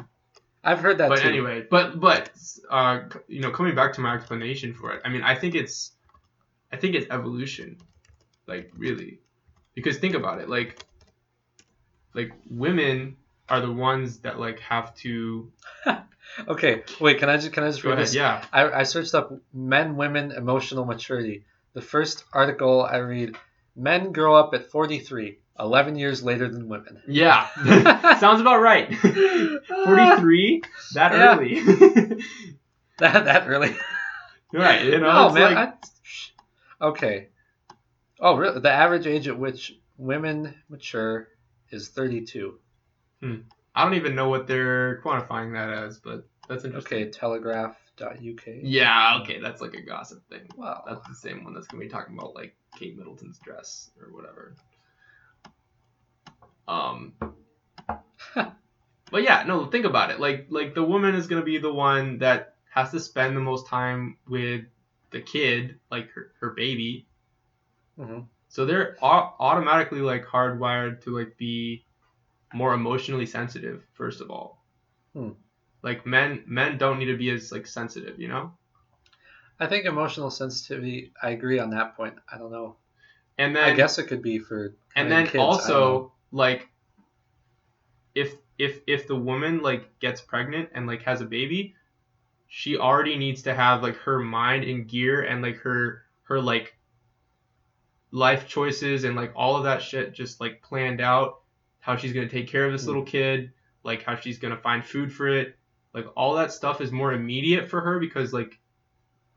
I've heard that. But too. anyway, but but uh, you know, coming back to my explanation for it, I mean, I think it's, I think it's evolution, like really, because think about it, like, like women. Are the ones that like have to. Okay, wait. Can I just can I just read this? Yeah. I, I searched up men, women, emotional maturity. The first article I read: men grow up at forty-three, eleven years later than women. Yeah, sounds about right. forty-three, that yeah. early. that that early. Right. You know. No, man. Like... I... Okay. Oh, really? The average age at which women mature is thirty-two. Hmm. I don't even know what they're quantifying that as, but that's interesting. Okay, Telegraph .uk. Yeah, okay, that's like a gossip thing. Wow. That's the same one that's going to be talking about, like, Kate Middleton's dress or whatever. Um, but yeah, no, think about it. Like, like the woman is going to be the one that has to spend the most time with the kid, like her, her baby. Mm-hmm. So they're au- automatically, like, hardwired to, like, be more emotionally sensitive, first of all. Hmm. Like, men men don't need to be as, like, sensitive, you know? I think emotional sensitivity, I agree on that point. I don't know. And then I guess it could be for and then kids, also, like, if if if the woman, like, gets pregnant and, like, has a baby, she already needs to have, like, her mind in gear and, like, her her like life choices and, like, all of that shit just, like, planned out, how she's going to take care of this mm. little kid, like, how she's going to find food for it. Like, all that stuff is more immediate for her because, like,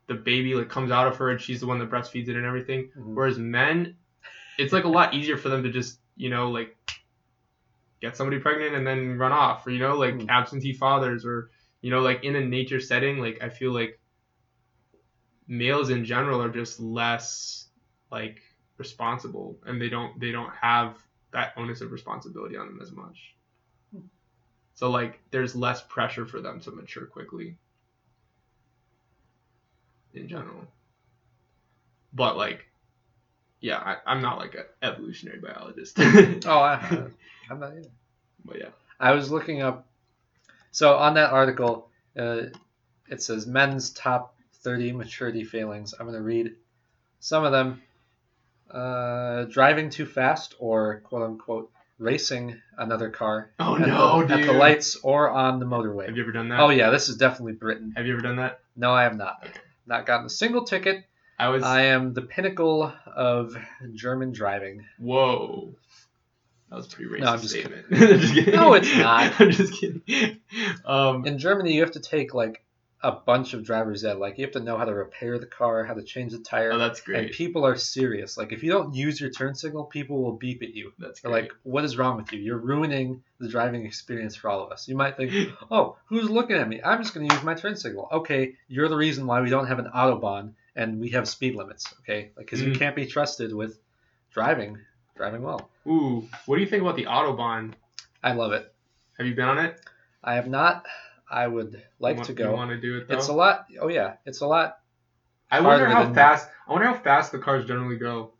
the baby, like, comes out of her and she's the one that breastfeeds it and everything. Mm-hmm. Whereas men, it's, like, a lot easier for them to just, you know, like, get somebody pregnant and then run off, or, you know, like, mm. absentee fathers, or, you know, like, in a nature setting, like, I feel like males in general are just less, like, responsible, and they don't they don't have that onus of responsibility on them as much. So, like, there's less pressure for them to mature quickly in general. But, like, yeah, I, I'm not, like, an evolutionary biologist. oh, I, I'm not either. But, yeah. I was looking up. So, on that article, uh, it says men's top thirty maturity failings. I'm going to read some of them. Uh, driving too fast, or, quote-unquote, racing another car oh at no the, dude. at the lights or on the motorway. Have you ever done that? Oh yeah, this is definitely Britain. Have you ever done that? No, I have not. Okay. Not gotten a single ticket. I was. I am the pinnacle of German driving. Whoa, that was a pretty racist no, I'm just statement. just kidding. No, it's not. I'm just kidding. Um, In Germany, you have to take, like, a bunch of driver's ed. Like, you have to know how to repair the car, how to change the tire. Oh, that's great. And people are serious. Like, if you don't use your turn signal, people will beep at you. That's great. They're like, what is wrong with you? You're ruining the driving experience for all of us. You might think, oh, who's looking at me? I'm just going to use my turn signal. Okay, you're the reason why we don't have an Autobahn and we have speed limits. Okay, like, because mm-hmm. you can't be trusted with driving, driving well. Ooh, what do you think about the Autobahn? I love it. Have you been on it? I have not. I would like want, to go. You want to do it, though? It's a lot. Oh yeah, it's a lot. I wonder how fast. I wonder how fast the cars generally go.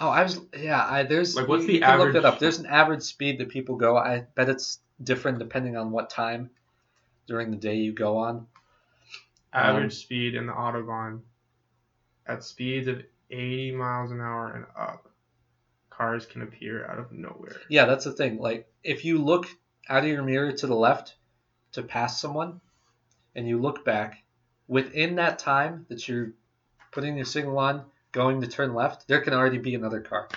Oh, I was yeah. I there's like what's the you average? Can look that up. There's an average speed that people go. I bet it's different depending on what time during the day you go on. Average um, speed in the Autobahn at speeds of eighty miles an hour and up, cars can appear out of nowhere. Yeah, that's the thing. Like, if you look out of your mirror to the left to pass someone, and you look back, within that time that you're putting your signal on, going to turn left, there can already be another car.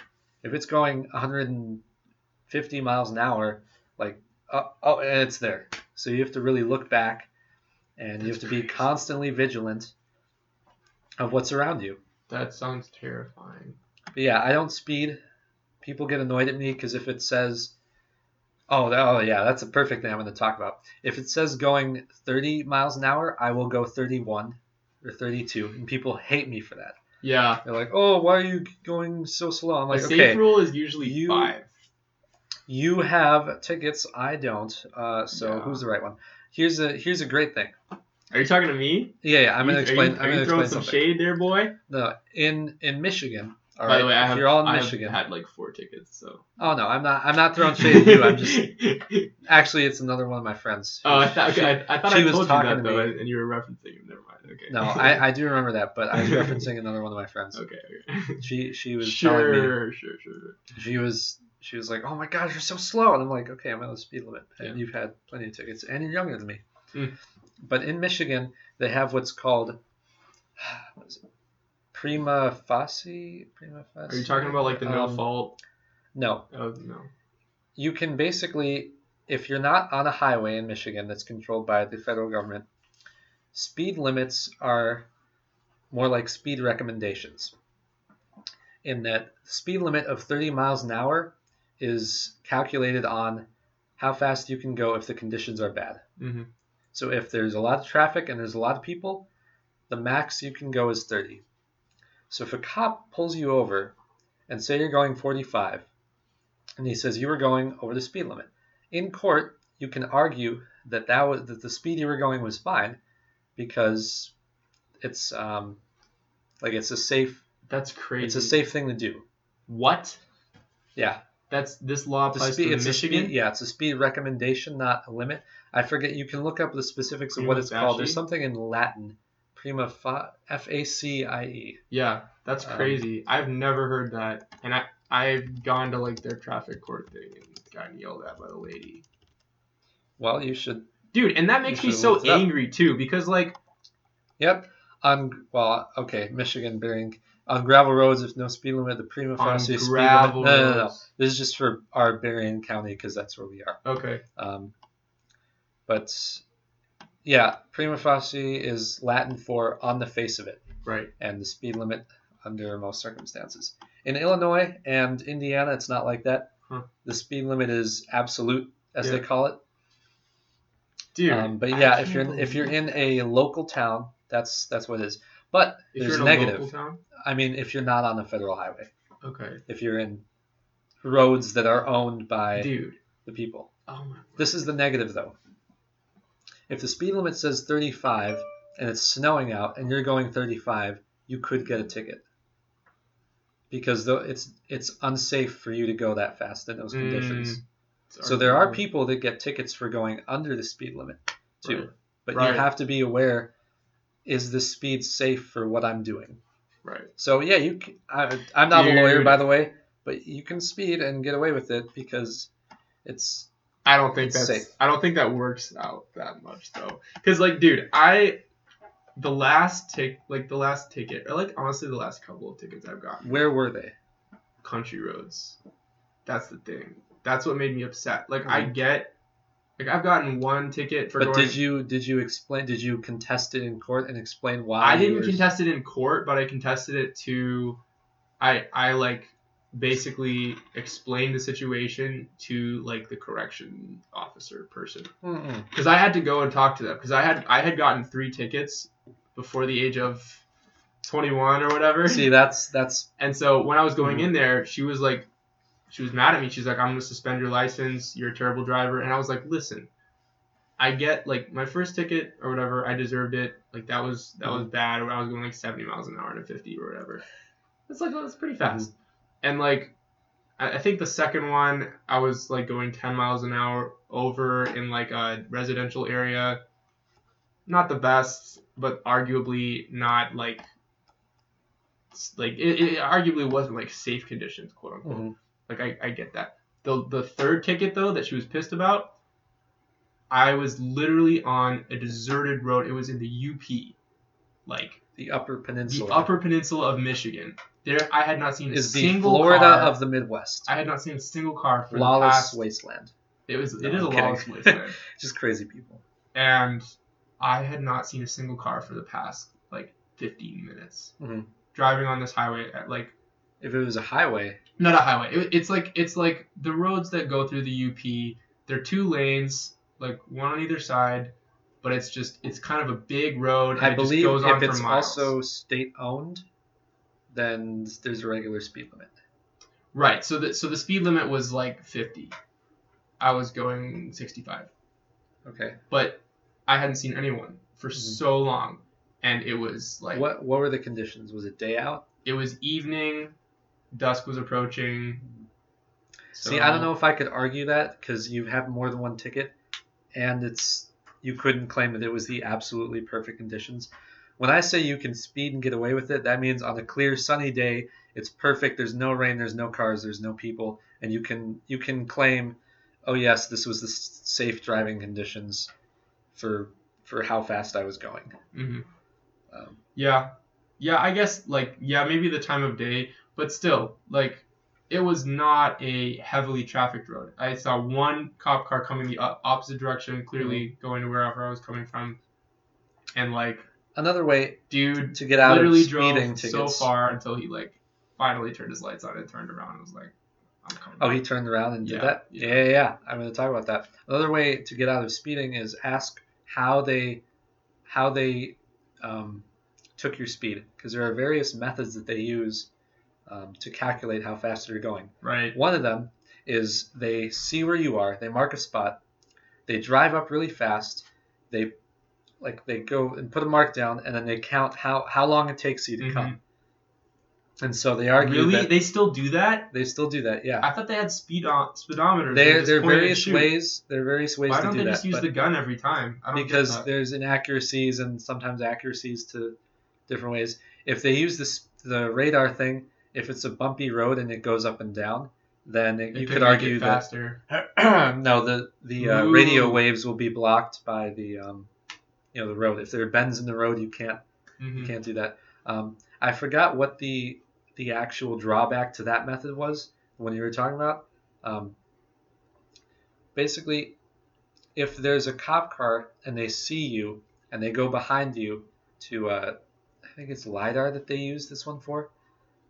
If it's going one hundred fifty miles an hour, like, oh, oh and it's there. So you have to really look back, and you have to be constantly vigilant of what's around you. That sounds terrifying. But yeah, I don't speed. People get annoyed at me because if it says... Oh, oh, yeah, that's a perfect thing I'm going to talk about. If it says going thirty miles an hour, I will go thirty-one or thirty-two, and people hate me for that. Yeah. They're like, oh, why are you going so slow? I'm like, okay. The safe rule is usually you, five. You have tickets. I don't, uh, so yeah. Who's the right one? Here's a here's a great thing. Are you talking to me? Yeah, yeah, I'm going to explain something. Are you, are you throwing some shade there, boy? No, in, in Michigan... All By right, the way, I have, you're all in I Michigan. have had like four tickets, so. Oh no, I'm not. I'm not throwing shade at you. I'm just. Actually, it's another one of my friends. Oh, I thought, she, I, I thought she I told was you talking that though, me. And you were referencing him. Never mind. Okay. No, I, I do remember that, but I was referencing another one of my friends. Okay. Okay. She she was sure, telling me. Sure, sure, sure. She was she was like, oh my gosh, you're so slow, and I'm like, okay, I'm at the speed limit, and yeah. You've had plenty of tickets, and you're younger than me. Mm. But in Michigan, they have what's called. What is it? Prima facie, prima facie. Are you talking about like the no um, fault? No. Oh, no. You can basically, if you're not on a highway in Michigan that's controlled by the federal government, speed limits are more like speed recommendations. In that, speed limit of thirty miles an hour is calculated on how fast you can go if the conditions are bad. Mm-hmm. So if there's a lot of traffic and there's a lot of people, the max you can go is thirty. So if a cop pulls you over and say you're going forty-five, and he says you were going over the speed limit, in court, you can argue that that was that the speed you were going was fine because it's um like it's a safe. That's crazy. It's a safe thing to do. What? Yeah. That's this law applies speed, to Michigan. Speed, yeah, it's a speed recommendation, not a limit. I forget. You can look up the specifics prima of what it's facie? called. There's something in Latin, prima fa- f a c i e. Yeah, that's crazy. Um, I've never heard that, and I I've gone to like their traffic court thing and gotten yelled at by the lady. Well, you should. Dude, and that makes me so angry too, because like. Yep. On well, okay, Michigan bearing. On gravel roads, if no speed limit, the prima facie speed limit. No, no, no, no. This is just for our Berrien County because that's where we are. Okay. Um, but yeah, prima facie is Latin for on the face of it. Right. And the speed limit under most circumstances. In Illinois and Indiana, it's not like that. Huh. The speed limit is absolute, as yeah. they call it. Dude. Um, but yeah, if you're in, if you're in a local town, that's that's what it is. But if there's you're in a negative. Local town? I mean, if you're not on a federal highway. Okay. If you're in roads that are owned by Dude. the people. Oh my word. This is the negative, though. If the speed limit says thirty-five and it's snowing out and you're going thirty-five, you could get a ticket. Because though it's it's unsafe for you to go that fast in those mm. conditions. So there are people that get tickets for going under the speed limit, too. Right. But right. you have to be aware... Is this speed safe for what I'm doing? Right. So, yeah, you. Can, I, I'm not Dude. a lawyer, by the way, but you can speed and get away with it because it's. I don't think that's. Safe. I don't think that works out that much though, because like, dude, I, the last tick, like the last ticket, or like honestly, the last couple of tickets I've gotten. Where were they? Country roads. That's the thing. That's what made me upset. Like mm-hmm. I get. Like, I've gotten one ticket for but going... But did you, did you explain... Did you contest it in court and explain why? I didn't were... contest it in court, but I contested it to... I, I, like, basically explained the situation to, like, the correction officer person. Because I had to go and talk to them. Because I had, I had gotten three tickets before the age of twenty-one or whatever. See, that's... that's. And so, when I was going mm. in there, she was, like... She was mad at me. She's like, I'm going to suspend your license. You're a terrible driver. And I was like, listen, I get like my first ticket or whatever. I deserved it. Like that was, that mm-hmm. was bad. I was going like seventy miles an hour and a fifty or whatever. It's like, well, that's pretty fast. Mm-hmm. And like, I, I think the second one I was like going ten miles an hour over in like a residential area. Not the best, but arguably not like, like it, it arguably wasn't like safe conditions, quote unquote. Mm-hmm. Like, I, I get that. The the third ticket, though, that she was pissed about, I was literally on a deserted road. It was in the U P. Like, the Upper Peninsula. The Upper Peninsula of Michigan. There, I had not seen a single car. It's the Florida of the Midwest. I had not seen a single car for the past... Lawless wasteland. It was. It is a lawless wasteland. Just crazy people. And I had not seen a single car for the past, like, fifteen minutes. Mm-hmm. Driving on this highway at, like... If it was a highway... Not a highway. It, it's like it's like the roads that go through the U P. They're two lanes, like one on either side, but it's just it's kind of a big road. And I it believe just goes if on it's for miles. Also state owned, then there's a regular speed limit. Right. So the so the speed limit was like fifty. I was going sixty-five. Okay. But I hadn't seen anyone for mm-hmm. so long, and it was like what what were the conditions? Was it day out? It was evening. Dusk was approaching. So. See, I don't know if I could argue that because you have more than one ticket, and it's you couldn't claim that it was the absolutely perfect conditions. When I say you can speed and get away with it, that means on a clear, sunny day, it's perfect. There's no rain, there's no cars, there's no people, and you can you can claim, oh yes, this was the safe driving conditions for for how fast I was going. Mm-hmm. Um, yeah, yeah, I guess like yeah, maybe the time of day. But still, like, it was not a heavily trafficked road. I saw one cop car coming the opposite direction, clearly going to wherever I was coming from. And, like, another way dude to get out literally of drove tickets. So far until he, like, finally turned his lights on and turned around and was like, I'm coming. Oh, back. He turned around and did yeah, that? Yeah, yeah, yeah. I'm going to talk about that. Another way to get out of speeding is ask how they how they um, took your speed, because there are various methods that they use um, to calculate how fast you're going. Right. One of them is they see where you are, they mark a spot, they drive up really fast, they like they go and put a mark down, and then they count how, how long it takes you to mm-hmm. come. And so they argue really? that... They still do that? They still do that, yeah. I thought they had speed on, speedometers. They, there are various ways, there are various ways to do that. Why don't they just that, use the gun every time? I don't because there's inaccuracies and sometimes accuracies to different ways. If they use this, the radar thing, if it's a bumpy road and it goes up and down, then it, you could argue that... no, the, the uh, radio waves will be blocked by the um, you know the road. If there are bends in the road, you can't, mm-hmm. you can't do that. Um, I forgot what the... the actual drawback to that method was when you were talking about. Um, basically, if there's a cop car and they see you and they go behind you to, uh, I think it's LIDAR that they use this one for,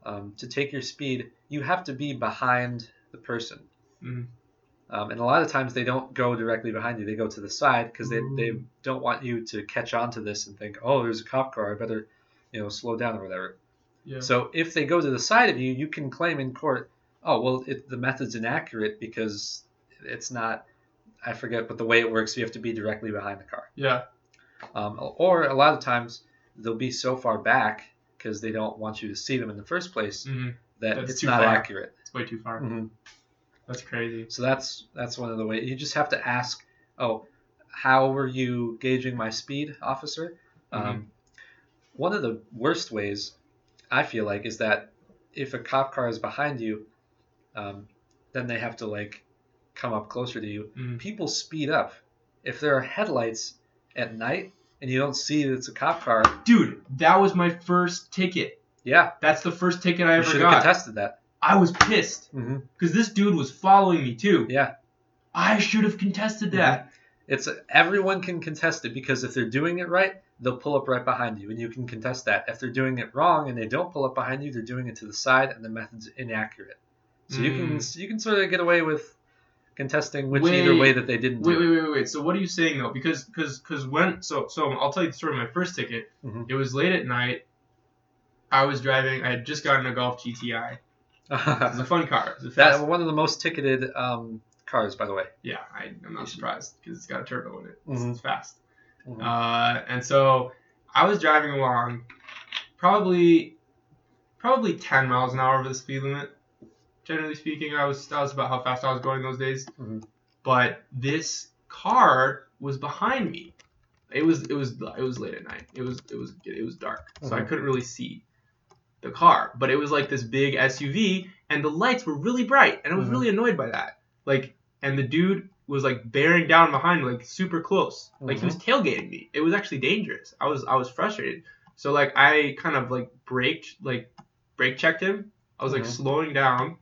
um, to take your speed, you have to be behind the person. Mm-hmm. Um, and a lot of times they don't go directly behind you. They go to the side because they, they don't want you to catch on to this and think, oh, there's a cop car. I better, you know, slow down or whatever. Yeah. So if they go to the side of you, you can claim in court, oh, well, it, the method's inaccurate because it's not, I forget, but the way it works, you have to be directly behind the car. Yeah. Um, or a lot of times they'll be so far back because they don't want you to see them in the first place mm-hmm. that that's it's not far. accurate. It's way too far. Mm-hmm. That's crazy. So that's that's one of the ways. You just have to ask, oh, how were you gauging my speed, officer? Mm-hmm. Um, one of the worst ways... I feel like is that if a cop car is behind you, um, then they have to like come up closer to you. Mm. People speed up. If there are headlights at night and you don't see that it's a cop car, dude, that was my first ticket. Yeah, that's the first ticket I ever got. You should have contested that. I was pissed because mm-hmm. this dude was following me too. Yeah, I should have contested mm-hmm. that. It's everyone can contest it because if they're doing it right, they'll pull up right behind you, and you can contest that. If they're doing it wrong and they don't pull up behind you, they're doing it to the side, and the method's inaccurate. So mm. you can you can sort of get away with contesting which wait, either way that they didn't. Wait, do. wait, wait, wait. So what are you saying though? Because because because when so so I'll tell you the story of my first ticket. Mm-hmm. It was late at night. I was driving. I had just gotten a Golf G T I. It's a fun car. It That's one of the most ticketed um, cars, by the way. Yeah, I, I'm not surprised because it's got a turbo in it. Mm-hmm. It's fast. Uh, and so I was driving along probably, probably ten miles an hour over the speed limit. Generally speaking, I was, that was about how fast I was going those days, mm-hmm. but this car was behind me. It was, it was, it was late at night. It was, it was, it was dark. Mm-hmm. So I couldn't really see the car, but it was like this big S U V and the lights were really bright and I was mm-hmm. really annoyed by that. Like, and the dude was like bearing down behind me, like super close. Like mm-hmm. he was tailgating me. It was actually dangerous. I was I was frustrated. So like I kind of like braked, like brake checked him. I was mm-hmm. like slowing down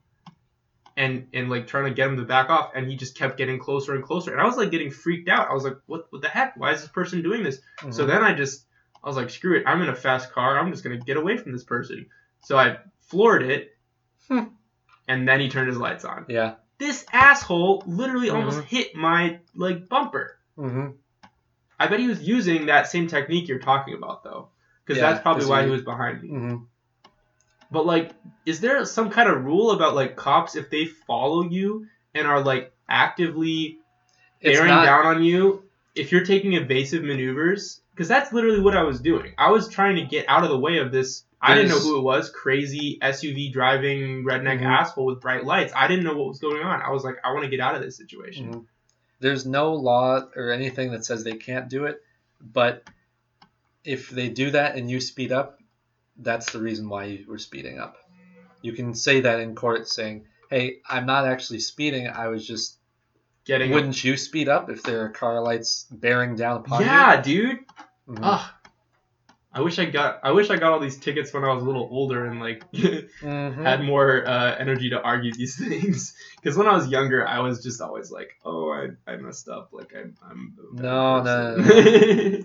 and and like trying to get him to back off, and he just kept getting closer and closer. And I was like getting freaked out. I was like, what what the heck? Why is this person doing this? Mm-hmm. So then I just I was like, screw it. I'm in a fast car. I'm just gonna get away from this person. So I floored it, and then he turned his lights on. Yeah. This asshole literally mm-hmm. almost hit my, like, bumper. Mm-hmm. I bet he was using that same technique you're talking about, though. Because yeah, that's probably why he was behind me. Mm-hmm. But, like, is there some kind of rule about, like, cops, if they follow you and are, like, actively bearing not... down on you, if you're taking evasive maneuvers? Because that's literally what I was doing. I was trying to get out of the way of this... I didn't know who it was, crazy S U V driving redneck mm-hmm. asshole with bright lights. I didn't know what was going on. I was like, I want to get out of this situation. Mm-hmm. There's no law or anything that says they can't do it, but if they do that and you speed up, that's the reason why you were speeding up. You can say that in court saying, hey, I'm not actually speeding. I was just getting... Wouldn't up. you speed up if there are car lights bearing down upon yeah, you? Yeah, dude. Mm-hmm. Ugh. I wish I got I wish I got all these tickets when I was a little older and like mm-hmm. had more uh, energy to argue these things. Because when I was younger, I was just always like, oh, I, I messed up. Like I'm I'm no no, no, no.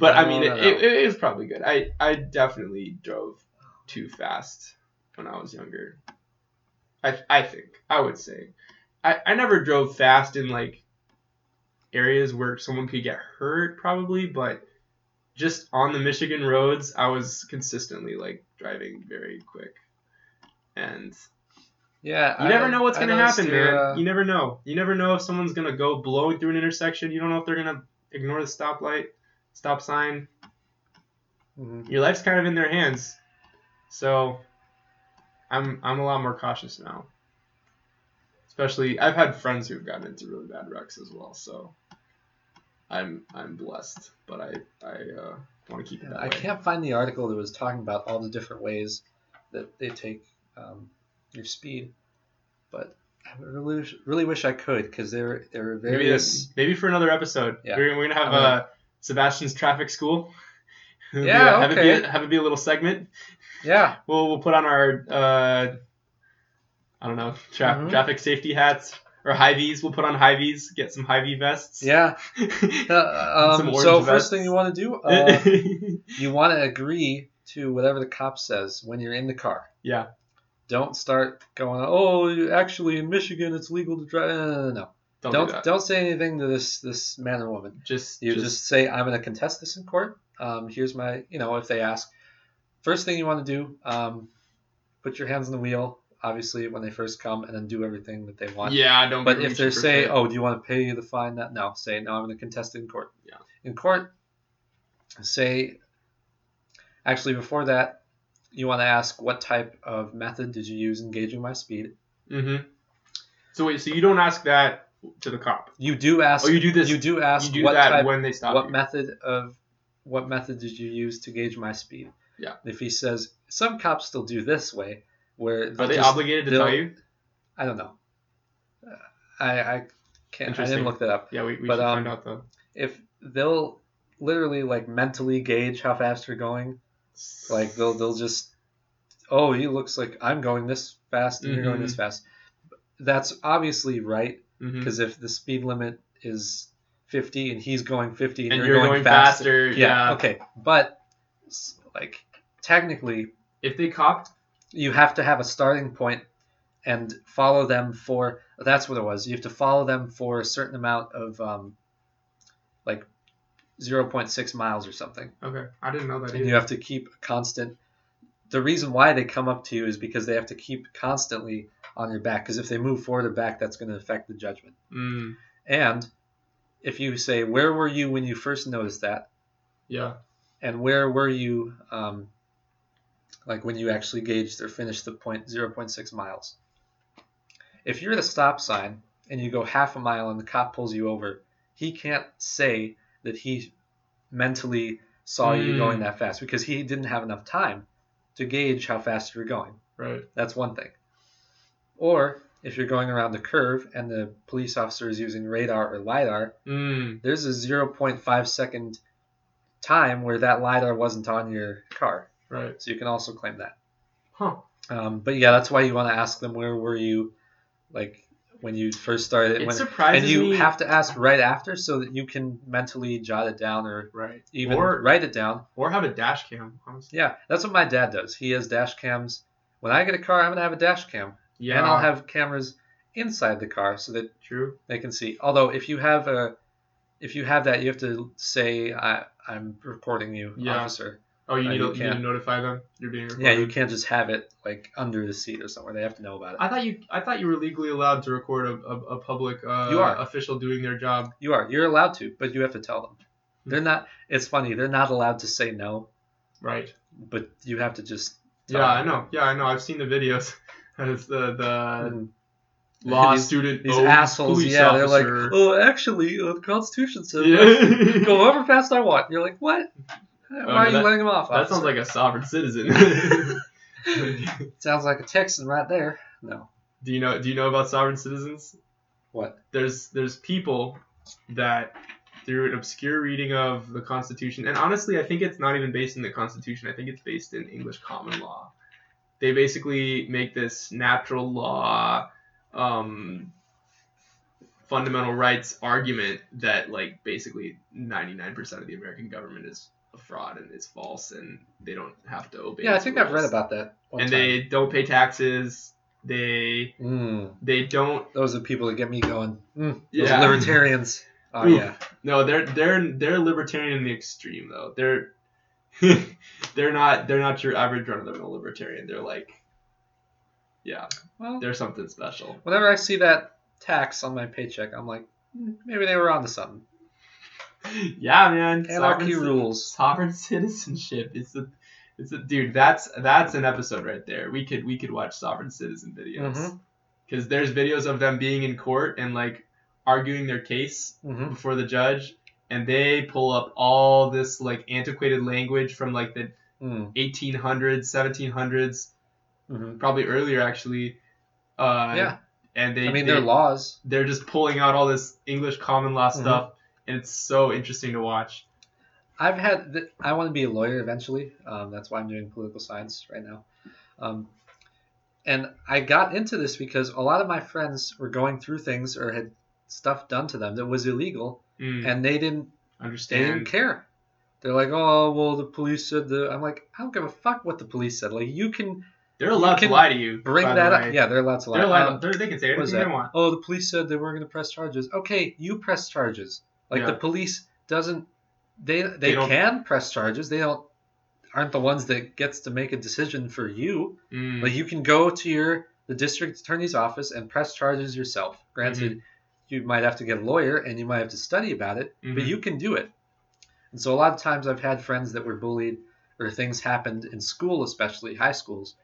But no, I mean, no, no. It, it, it was probably good. I, I definitely drove too fast when I was younger. I I think I would say I, I never drove fast in like areas where someone could get hurt probably, but just on the Michigan roads, I was consistently like driving very quick. And yeah, you never I, know what's going to happen, too, man. Uh... You never know. You never know if someone's going to go blowing through an intersection. You don't know if they're going to ignore the stoplight, stop sign. Mm-hmm. Your life's kind of in their hands. So I'm I'm a lot more cautious now. Especially, I've had friends who've gotten into really bad wrecks as well, so I'm I'm blessed, but I, I uh, want to keep it that I way. Can't find the article that was talking about all the different ways that they take um, your speed, but I really, really wish I could, because there there are various... Maybe, maybe for another episode. Yeah. We're, we're going to have uh, Sebastian's Traffic School. Yeah, have okay. It be, have it be a little segment. Yeah. We'll, we'll put on our... Uh, I don't know, tra- mm-hmm. traffic safety hats or Hy-Vees. We'll put on Hy-Vees, get some Hy-Vee vests. Yeah. Uh, um, so vests. First thing you want to do, uh, you want to agree to whatever the cop says when you're in the car. Yeah. Don't start going, oh, actually in Michigan it's legal to drive. No, no, no. no. Don't don't, do don't say anything to this this man or woman. Just you just, just say, I'm going to contest this in court. Um, here's my, you know, if they ask. First thing you want to do, um, put your hands on the wheel. Obviously, when they first come, and then do everything that they want. Yeah, I don't. But if they say, "Oh, do you want to pay the fine?" That no, say no. I'm going to contest it in court. Yeah. In court, say. Actually, before that, you want to ask what type of method did you use in gauging my speed? Mm-hmm. So wait, so you don't ask that to the cop. You do ask. Oh, you do this. You do ask. You do what that type, when they stop. What you. method of, what method did you use to gauge my speed? Yeah. If he says some cops still do this way. Where are they just, obligated to tell you? I don't know. Uh, I I can't. I didn't look that up. Yeah, we, we but, should um, find out though. If they'll literally like mentally gauge how fast you're going, like they'll they'll just, oh, he looks like I'm going this fast and mm-hmm. you're going this fast. That's obviously right, because mm-hmm. if the speed limit is fifty and he's going fifty and, and you're, you're going, going faster, faster yeah. yeah. Okay, but like technically, if they copped. You have to have a starting point and follow them for, that's what it was. You have to follow them for a certain amount of um, like zero point six miles or something. Okay. I didn't know that and either. You have to keep constant. The reason why they come up to you is because they have to keep constantly on your back. Because if they move forward or back, that's going to affect the judgment. Mm. And if you say, where were you when you first noticed that? Yeah. And where were you... Um, like when you actually gauged or finished the point zero point six miles. If you're at a stop sign and you go half a mile and the cop pulls you over, he can't say that he mentally saw mm. you going that fast because he didn't have enough time to gauge how fast you're going. Right. That's one thing. Or if you're going around the curve and the police officer is using radar or LIDAR, mm. there's a zero point five second time where that LIDAR wasn't on your car. Right. So you can also claim that. Huh. Um, but yeah, that's why you want to ask them, where were you, like, when you first started? It when, surprises and you me. Have to ask right after so that you can mentally jot it down or right. even or, write it down. Or have a dash cam, honestly. Yeah, that's what my dad does. He has dash cams. When I get a car, I'm going to have a dash cam. Yeah. And I'll have cameras inside the car so that True. They can see. Although, if you have a, if you have that, you have to say, I, I'm recording you, yeah. officer. Oh, you, uh, need, you, to, you need to notify them you're being recorded. Yeah, you can't just have it like under the seat or somewhere. They have to know about it. I thought you, I thought you were legally allowed to record a, a, a public uh, you are. official doing their job. You are. You're allowed to, but you have to tell them. Mm-hmm. They're not. It's funny. They're not allowed to say no. Right. But you have to just. Tell yeah, them. I know. Yeah, I know. I've seen the videos. It's the the mm. law these, student. These assholes. Yeah, officer. They're like, oh, actually, the Constitution says yeah. go however fast I want. You're like, what? Why oh, are you that, letting him off? That officer? Sounds like a sovereign citizen. Sounds like a Texan right there. No. Do you know? Do you know about sovereign citizens? What? There's there's people that through an obscure reading of the Constitution, and honestly, I think it's not even based in the Constitution. I think it's based in English common law. They basically make this natural law, um, fundamental rights argument that like basically ninety-nine percent of the American government is. Fraud and it's false and they don't have to obey. Yeah, I think rules. I've read about that. One and time. They don't pay taxes. They mm. they don't. Those are people that get me going. Mm. Those yeah. libertarians. Oh Ooh. yeah. No, they're they're they're libertarian in the extreme though. They're they're not they're not your average run-of-the-mill libertarian. They're like, yeah, well, they're something special. Whenever I see that tax on my paycheck, I'm like, mm, maybe they were onto something. Yeah, man. Anarchy rules. Sovereign citizenship. It's the it's the dude. That's that's an episode right there. We could we could watch sovereign citizen videos because mm-hmm. there's videos of them being in court and like arguing their case mm-hmm. before the judge, and they pull up all this like antiquated language from like the mm. eighteen hundreds, seventeen hundreds, mm-hmm. probably earlier actually. Uh, yeah. And they I mean they, their laws. They're just pulling out all this English common law mm-hmm. stuff. And it's so interesting to watch. I've had th- I want to be a lawyer eventually. Um, that's why I'm doing political science right now. Um, and I got into this because a lot of my friends were going through things or had stuff done to them that was illegal, mm. and they didn't understand. They didn't care. They're like, oh, well, the police said the. I'm like, I don't give a fuck what the police said. Like, you can. They're allowed to lie to you. Bring that up. Yeah, they're allowed to lie. They're allowed. Um, they can say anything they want. Oh, the police said they weren't going to press charges. Okay, you press charges. Like yeah. the police doesn't, they they, they can press charges. They don't aren't the ones that gets to make a decision for you. Mm. Like you can go to your the district attorney's office and press charges yourself. Granted, mm-hmm. you might have to get a lawyer and you might have to study about it, mm-hmm. but you can do it. And so a lot of times I've had friends that were bullied or things happened in school, especially high schools,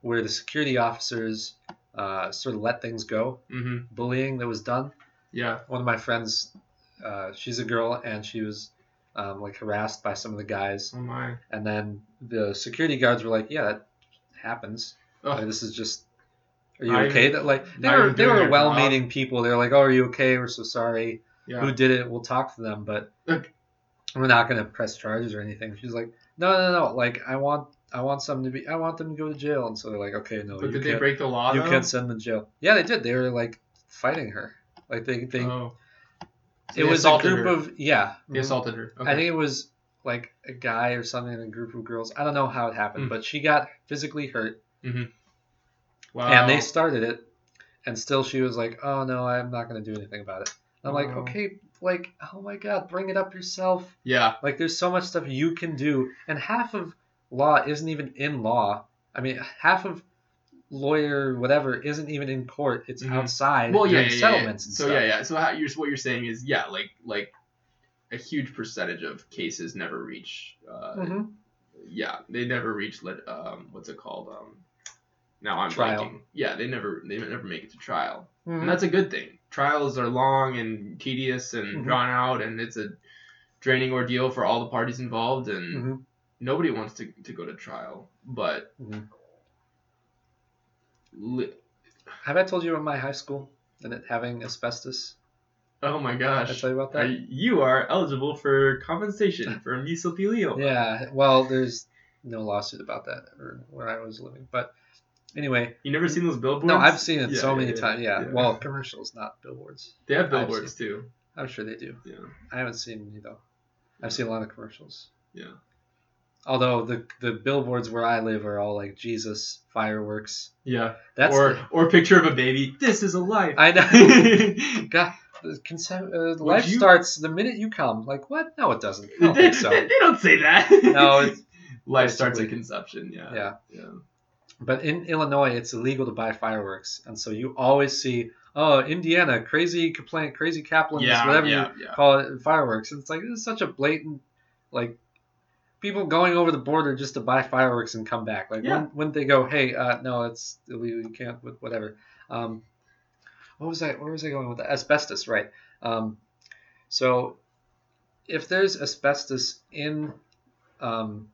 where the security officers uh, sort of let things go. Mm-hmm. Bullying that was done. Yeah, one of my friends. Uh, she's a girl, and she was um, like harassed by some of the guys. Oh my! And then the security guards were like, "Yeah, that happens. Like, this is just. Are you I okay?" That like they I were they were well-meaning job. people. They were like, "Oh, are you okay? We're so sorry. Yeah. Who did it? We'll talk to them, but okay. we're not gonna press charges or anything." She's like, "No, no, no. Like I want I want some to be I want them to go to jail." And so they're like, "Okay, no. But you did can't, they break the law? You though? can't send them to jail." Yeah, they did. They were like fighting her. Like they they. Oh. So it was a group her. of, yeah. They assaulted her. Okay. I think it was like a guy or something in a group of girls. I don't know how it happened, mm. but she got physically hurt. Mm-hmm. Wow. And they started it. And still she was like, oh, no, I'm not going to do anything about it. And I'm oh. like, okay, like, oh, my God, bring it up yourself. Yeah. Like, there's so much stuff you can do. And half of law isn't even in law. I mean, half of lawyer whatever isn't even in court, it's mm-hmm. outside well yeah, yeah, settlements yeah, yeah. And so stuff. yeah yeah so how you're what you're saying is yeah like like a huge percentage of cases never reach uh mm-hmm. yeah they never reach lit um what's it called um now I'm blanking yeah they never they never make it to trial mm-hmm. and that's a good thing. Trials are long and tedious and mm-hmm. drawn out, and it's a draining ordeal for all the parties involved, and mm-hmm. nobody wants to, to go to trial, but mm-hmm. Have I told you about my high school and it having asbestos? Oh my gosh! Did I tell you about that? Are, you are eligible for compensation for mesothelioma. Yeah, well, there's no lawsuit about that or where I was living, but anyway. You never seen those billboards? No, I've seen it yeah, so yeah, many yeah, times. Yeah. yeah, well, commercials, not billboards. They have billboards seen, too. I'm sure they do. Yeah. I haven't seen any though. I've seen a lot of commercials. Yeah. Although the the billboards where I live are all like Jesus, fireworks. Yeah. That's or the, or picture of a baby. This is a life. I know. God, consent, uh, life you... starts the minute you come. Like what? No, it doesn't. I don't they, think so. They don't say that. No. It's, life starts at conception. Yeah. Yeah. Yeah. But in Illinois, it's illegal to buy fireworks, and so you always see, oh, Indiana, crazy complaint, crazy Kaplan, yeah, whatever yeah, you yeah. call it, fireworks. And it's like this is such a blatant, like. People going over the border just to buy fireworks and come back. Like, yeah. when, when they go, hey, uh, no, it's illegal, you can't, whatever. Um, what was I, where was I going with that? Asbestos, right. Um, so if there's asbestos in, um,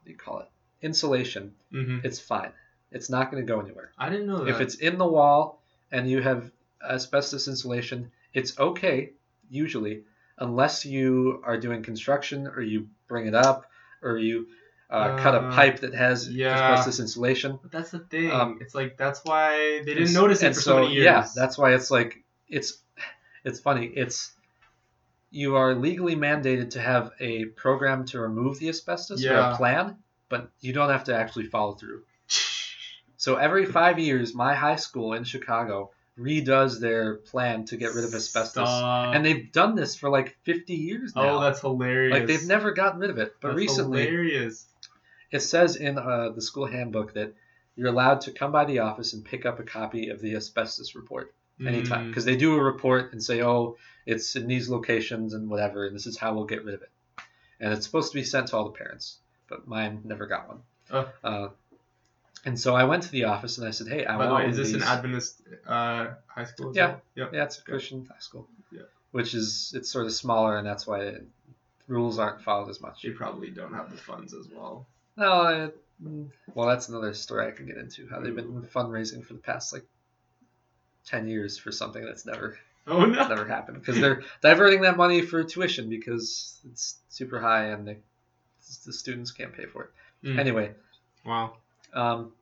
what do you call it? Insulation, mm-hmm. it's fine. It's not going to go anywhere. I didn't know that. If it's in the wall and you have asbestos insulation, it's okay, usually, unless you are doing construction or you bring it up or you uh, uh, cut a pipe that has yeah. asbestos insulation. But that's the thing. Um, it's like that's why they didn't notice it for so, so many years. Yeah, that's why it's like it's it's funny. It's you are legally mandated to have a program to remove the asbestos yeah. or a plan, but you don't have to actually follow through. So every five years, my high school in Chicago redoes their plan to get rid of asbestos. Stop. And they've done this for like fifty years now. Oh, that's hilarious. Like, they've never gotten rid of it. But that's recently, hilarious. It says in uh, the school handbook that you're allowed to come by the office and pick up a copy of the asbestos report anytime. Because mm. they do a report and say, oh, it's in these locations and whatever, and this is how we'll get rid of it. And it's supposed to be sent to all the parents, but mine never got one. Oh. Uh, and so I went to the office and I said, hey, I by want one. By the way, is this these. an Adventist uh, high school? Yeah. Yep. Yeah, it's a Christian high school, yeah. which is, it's sort of smaller, and that's why it, rules aren't followed as much. You probably don't have the funds as well. No, I, well, that's another story I can get into, how they've been fundraising for the past, like, ten years for something that's never oh, no. never happened. Because they're diverting that money for tuition because it's super high and they, the students can't pay for it. Mm. Anyway. Wow. Um,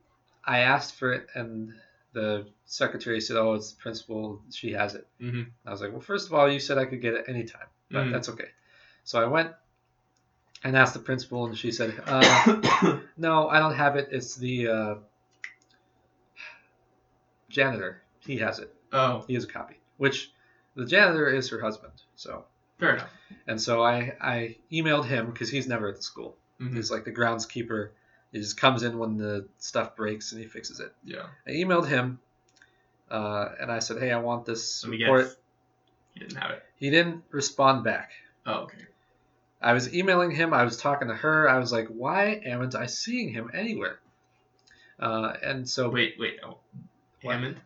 I asked for it, and the secretary said, oh, it's the principal. She has it. Mm-hmm. I was like, well, first of all, you said I could get it anytime, but mm-hmm. that's okay. So I went and asked the principal, and she said, uh, no, I don't have it. It's the uh, janitor. He has it. Oh. He has a copy, which the janitor is her husband. So fair enough. And so I, I emailed him because he's never at the school. Mm-hmm. He's like the groundskeeper. He just comes in when the stuff breaks and he fixes it. Yeah. I emailed him, uh, and I said, hey, I want this Let report. Me guess. He didn't have it. He didn't respond back. Oh, okay. I was emailing him. I was talking to her. I was like, why am I seeing him anywhere? Uh, and so... Wait, wait. Oh. Hammond? What?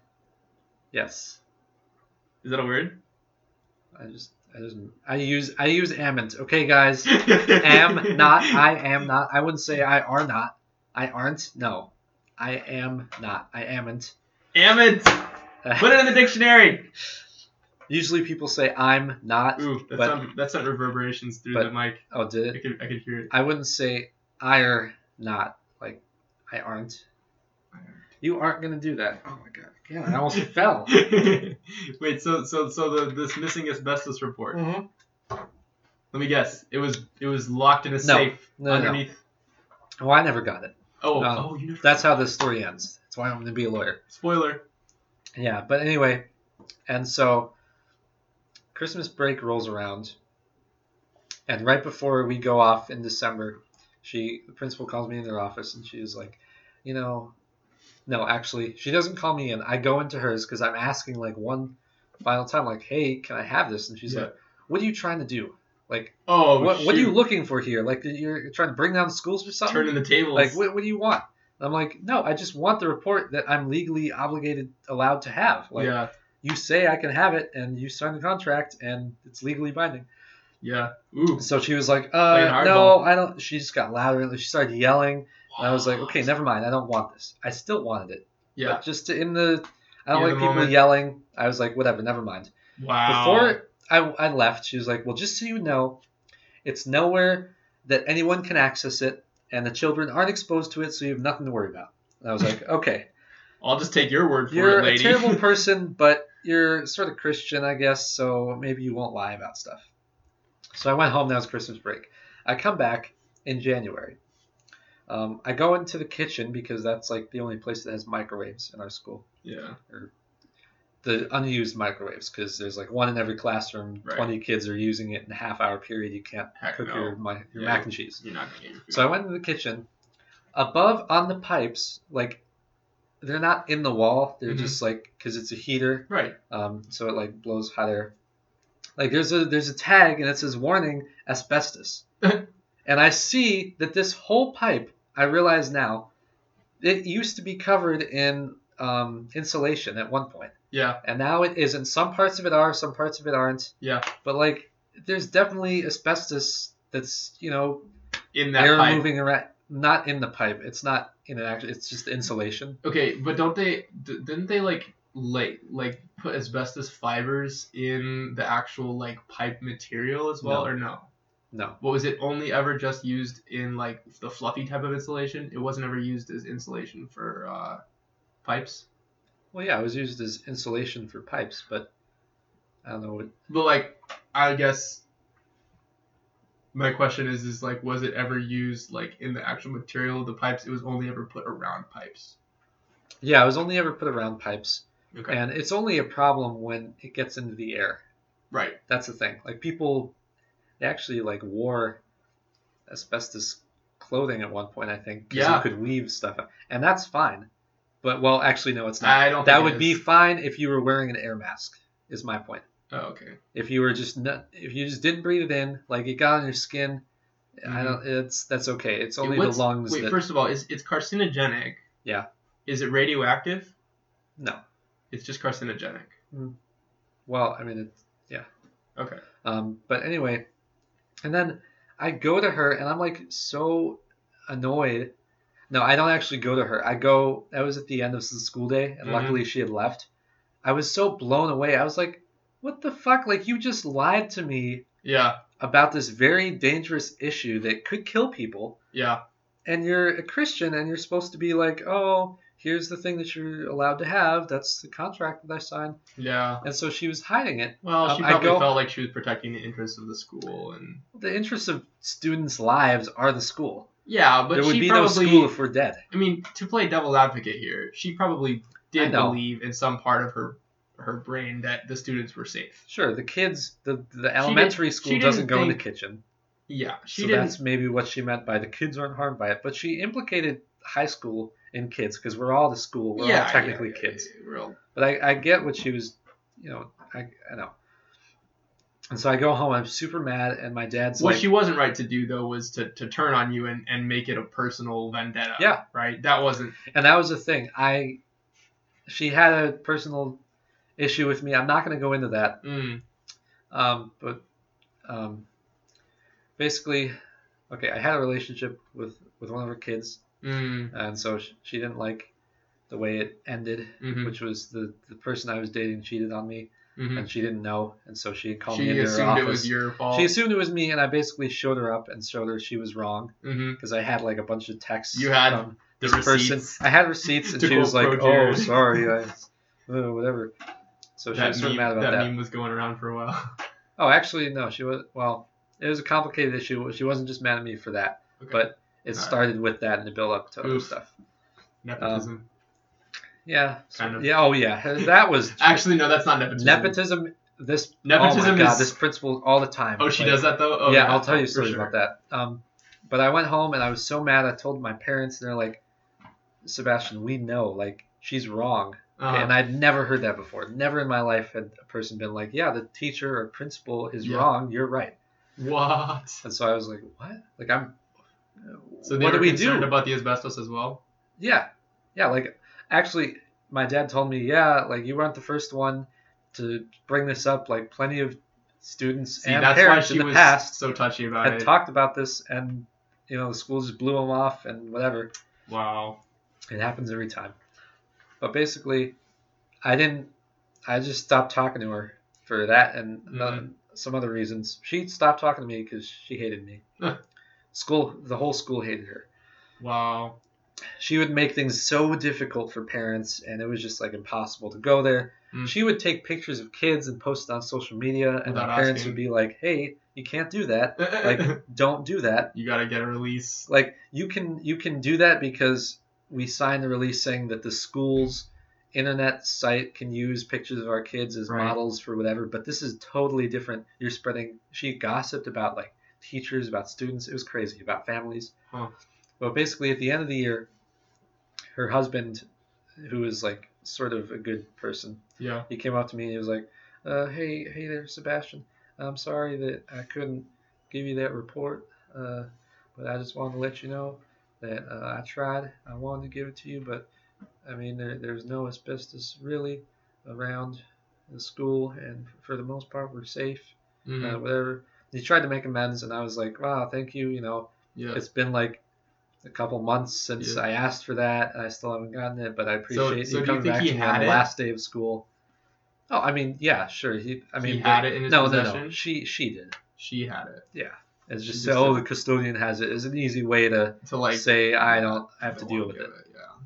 Yes. Is that a word? I just... I, doesn't, I use I use amn't. Okay, guys. Am not. I am not. I wouldn't say I are not. I aren't. No. I am not. I amn't. Amn't. Put it in the dictionary. Usually people say I'm not. Ooh, that's but, not, that's not reverberations through but, the mic. Oh, did it? I could, I could hear it. I wouldn't say I are not. Like, I aren't. I aren't. You aren't going to do that. Oh, my God. Yeah, I almost fell. Wait, so so so the this missing asbestos report. Mm-hmm. Let me guess. It was it was locked in a no, safe no, underneath. No. Well, I never got it. Oh, um, oh you never that's how this story ends. That's why I'm going to be a lawyer. Spoiler. Yeah, but anyway, and so Christmas break rolls around, and right before we go off in December, she the principal calls me in their office, and she was like, you know. No, actually, she doesn't call me in. I go into hers because I'm asking, like, one final time, like, hey, can I have this? And she's yeah. like, what are you trying to do? Like, oh, what, what are you looking for here? Like, you're trying to bring down schools or something? Turning the tables. Like, what, what do you want? And I'm like, no, I just want the report that I'm legally obligated, allowed to have. Like, yeah. you say I can have it, and you sign the contract, and it's legally binding. Yeah. Ooh. So she was like, uh, no, I don't. She just got louder, and she started yelling. And I was like, okay, never mind. I don't want this. I still wanted it. Yeah. But just in the, I don't yeah, like people moment. yelling. I was like, whatever, never mind. Wow. Before I, I left, she was like, well, just so you know, it's nowhere that anyone can access it, and the children aren't exposed to it, so you have nothing to worry about. And I was like, okay. I'll just take your word for you're it, lady. You're a terrible person, but you're sort of Christian, I guess, so maybe you won't lie about stuff. So I went home. That was Christmas break. I come back in January. Um, I go into the kitchen because that's like the only place that has microwaves in our school. Yeah. Or the unused microwaves, because there's like one in every classroom. Right. twenty kids are using it in a half hour period. You can't Heck cook no. your, my, your yeah, mac and cheese. You're not gonna get your food. So I went into the kitchen. Above on the pipes, like they're not in the wall. They're mm-hmm. just like, because it's a heater. Right. Um, so it like blows hot air. Like there's a there's a tag and it says warning asbestos. And I see that this whole pipe, I realize now, it used to be covered in um, insulation at one point. Yeah. And now it isn't. Some parts of it are, some parts of it aren't. Yeah. But, like, there's definitely asbestos that's, you know, in that air pipe. Moving around. Not in the pipe. It's not in an actual, it's just insulation. Okay, but don't they, didn't they, like, like, like put asbestos fibers in the actual, like, pipe material as well, no. or no? No. Well, was it only ever just used in, like, the fluffy type of insulation? It wasn't ever used as insulation for uh, pipes? Well, yeah, it was used as insulation for pipes, but I don't know what... But, like, I guess my question is, is, like, was it ever used, like, in the actual material of the pipes? It was only ever put around pipes. Yeah, it was only ever put around pipes. Okay. And it's only a problem when it gets into the air. Right. That's the thing. Like people, they actually like wore asbestos clothing at one point, I think, because yeah. you could leave stuff out. And that's fine. But, well, actually, no, it's not. I don't that would be fine if you were wearing an air mask, is my point. Oh, okay. If you were just not, if you just didn't breathe it in, like it got on your skin, mm-hmm. I don't. It's that's okay. It's only it, the lungs. Wait, that, first of all, is it's carcinogenic? Yeah. Is it radioactive? No. It's just carcinogenic. Mm. Well, I mean, it, yeah. Okay. Um, but anyway, and then I go to her and I'm like so annoyed. No, I don't actually go to her. I go. I was at the end of the school day, and mm-hmm. luckily she had left. I was so blown away. I was like, what the fuck? Like, you just lied to me yeah. about this very dangerous issue that could kill people. Yeah. And you're a Christian, and you're supposed to be like, oh, here's the thing that you're allowed to have. That's the contract that I signed. Yeah. And so she was hiding it. Well, she um, probably go, felt like she was protecting the interests of the school. And the interests of students' lives are the school. Yeah, but there would she be probably, no school if we're dead. I mean, to play devil's advocate here, she probably did believe in some part of her... her brain that the students were safe. Sure, the kids, the, the elementary did, school doesn't go think, in the kitchen. Yeah, she so didn't. That's maybe what she meant by the kids aren't harmed by it. But she implicated high school in kids because we're all the school. We're yeah, all technically yeah, yeah, kids. Yeah, yeah, real. But I, I get what she was, you know, I, I know. And so I go home, I'm super mad, and my dad's what like... What she wasn't right to do, though, was to, to turn on you and, and make it a personal vendetta. Yeah. Right? That wasn't... And that was the thing. I... She had a personal... issue with me. I'm not going to go into that. Mm. Um, but um, basically, okay, I had a relationship with, with one of her kids. Mm. And so she, she didn't like the way it ended, mm-hmm. which was the, the person I was dating cheated on me. Mm-hmm. And she didn't know. And so she called she me into her office. She assumed it was your fault. She assumed it was me. And I basically showed her up and showed her she was wrong. Because mm-hmm. I had like a bunch of texts. You had from the this receipts. Person. I had receipts. And she was like, oh, sorry. I, uh, whatever. So she that was sort of meme, mad about that. That meme was going around for a while. Oh, actually, no. She was well. It was a complicated issue. She wasn't just mad at me for that, okay. but it All started right. with that and the build up to Oof. other stuff. Nepotism. Um, yeah. Kind of. Yeah. Oh, yeah. That was actually no. That's not nepotism. Nepotism. This nepotism. Oh my God, is... this principle all the time. Oh, she like, does that though. Oh, yeah, yeah, I'll tell you stories sure. about that. Um, but I went home and I was so mad. I told my parents, and they're like, "Sebastian, we know. Like, she's wrong." Okay, and I'd never heard that before. Never in my life had a person been like, yeah, the teacher or principal is yeah. wrong. You're right. What? And so I was like, what? Like, I'm. So they what were do we concerned do? About the asbestos as well? Yeah. Yeah. Like, actually, my dad told me, yeah, like, you weren't the first one to bring this up. Like, plenty of students See, and that's parents why she in the was past so touchy about had it. talked about this. And, you know, the school just blew them off and whatever. Wow. It happens every time. But basically, I didn't. I just stopped talking to her for that and mm-hmm. some other reasons. She stopped talking to me because she hated me. Huh. School, the whole school hated her. Wow. She would make things so difficult for parents, and it was just like impossible to go there. Mm. She would take pictures of kids and post it on social media, and my parents asking. would be like, "Hey, you can't do that. Like, don't do that. You gotta get a release. Like, you can you can do that because." We signed the release saying that the school's internet site can use pictures of our kids as right. models for whatever, but this is totally different. You're spreading – she gossiped about, like, teachers, about students. It was crazy, about families. Huh. But basically at the end of the year, her husband, who is, like, sort of a good person, yeah, he came up to me and he was like, uh, hey, hey there, Sebastian. I'm sorry that I couldn't give you that report, uh, but I just wanted to let you know. That uh, I tried. I wanted to give it to you, but I mean, there, there's no asbestos really around the school, and for the most part, we're safe. Mm-hmm. Uh, whatever. He tried to make amends, and I was like, "Wow, thank you." You know, yeah. it's been like a couple months since yeah. I asked for that, and I still haven't gotten it, but I appreciate so, so you coming back to me on the last day of school. Oh, I mean, yeah, sure. He, I mean, he had but, it in his no, possession? no, no. She, she did. She had it. Yeah. It's just, just say, oh, the custodian has it. It's an easy way to, to like, say, I don't I have to deal with it. it. Yeah.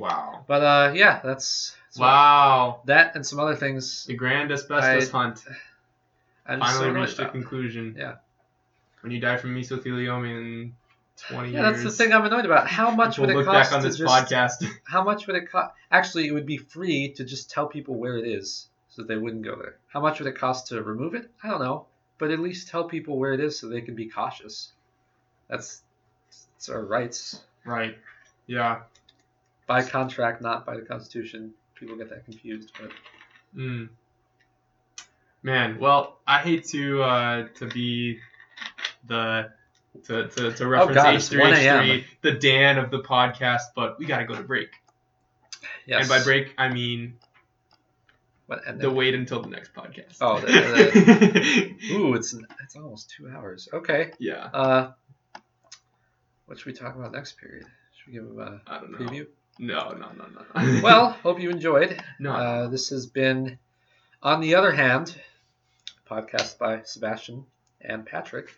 Wow. But, uh, yeah, that's... that's wow. That and some other things. The grand asbestos I, hunt. I'm Finally so reached a conclusion. Yeah. When you die from mesothelioma in twenty yeah, years. Yeah, that's the thing I'm annoyed about. How much we'll would it cost? We'll look back on this just, podcast. How much would it cost? Actually, it would be free to just tell people where it is so that they wouldn't go there. How much would it cost to remove it? I don't know. But at least tell people where it is so they can be cautious. That's, that's our rights. Right. Yeah. By contract, not by the Constitution. People get that confused. But... Mm. Man, well, I hate to uh, to be the to to, to reference oh God, H three H three, the Dan of the podcast, but we gotta go to break. Yes. And by break, I mean what, and the wait until the next podcast. Oh, the, the, ooh, it's it's almost two hours. Okay. Yeah. Uh, what should we talk about next period? Should we give them a I don't preview? Know. No, no, no, no. Well, hope you enjoyed. No. Uh, this has been On the Other Hand, podcast by Sebastian and Patrick.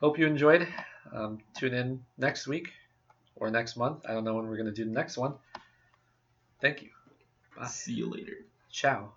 Hope you enjoyed. Um, tune in next week or next month. I don't know when we're going to do the next one. Thank you. Bye. See you later. Ciao.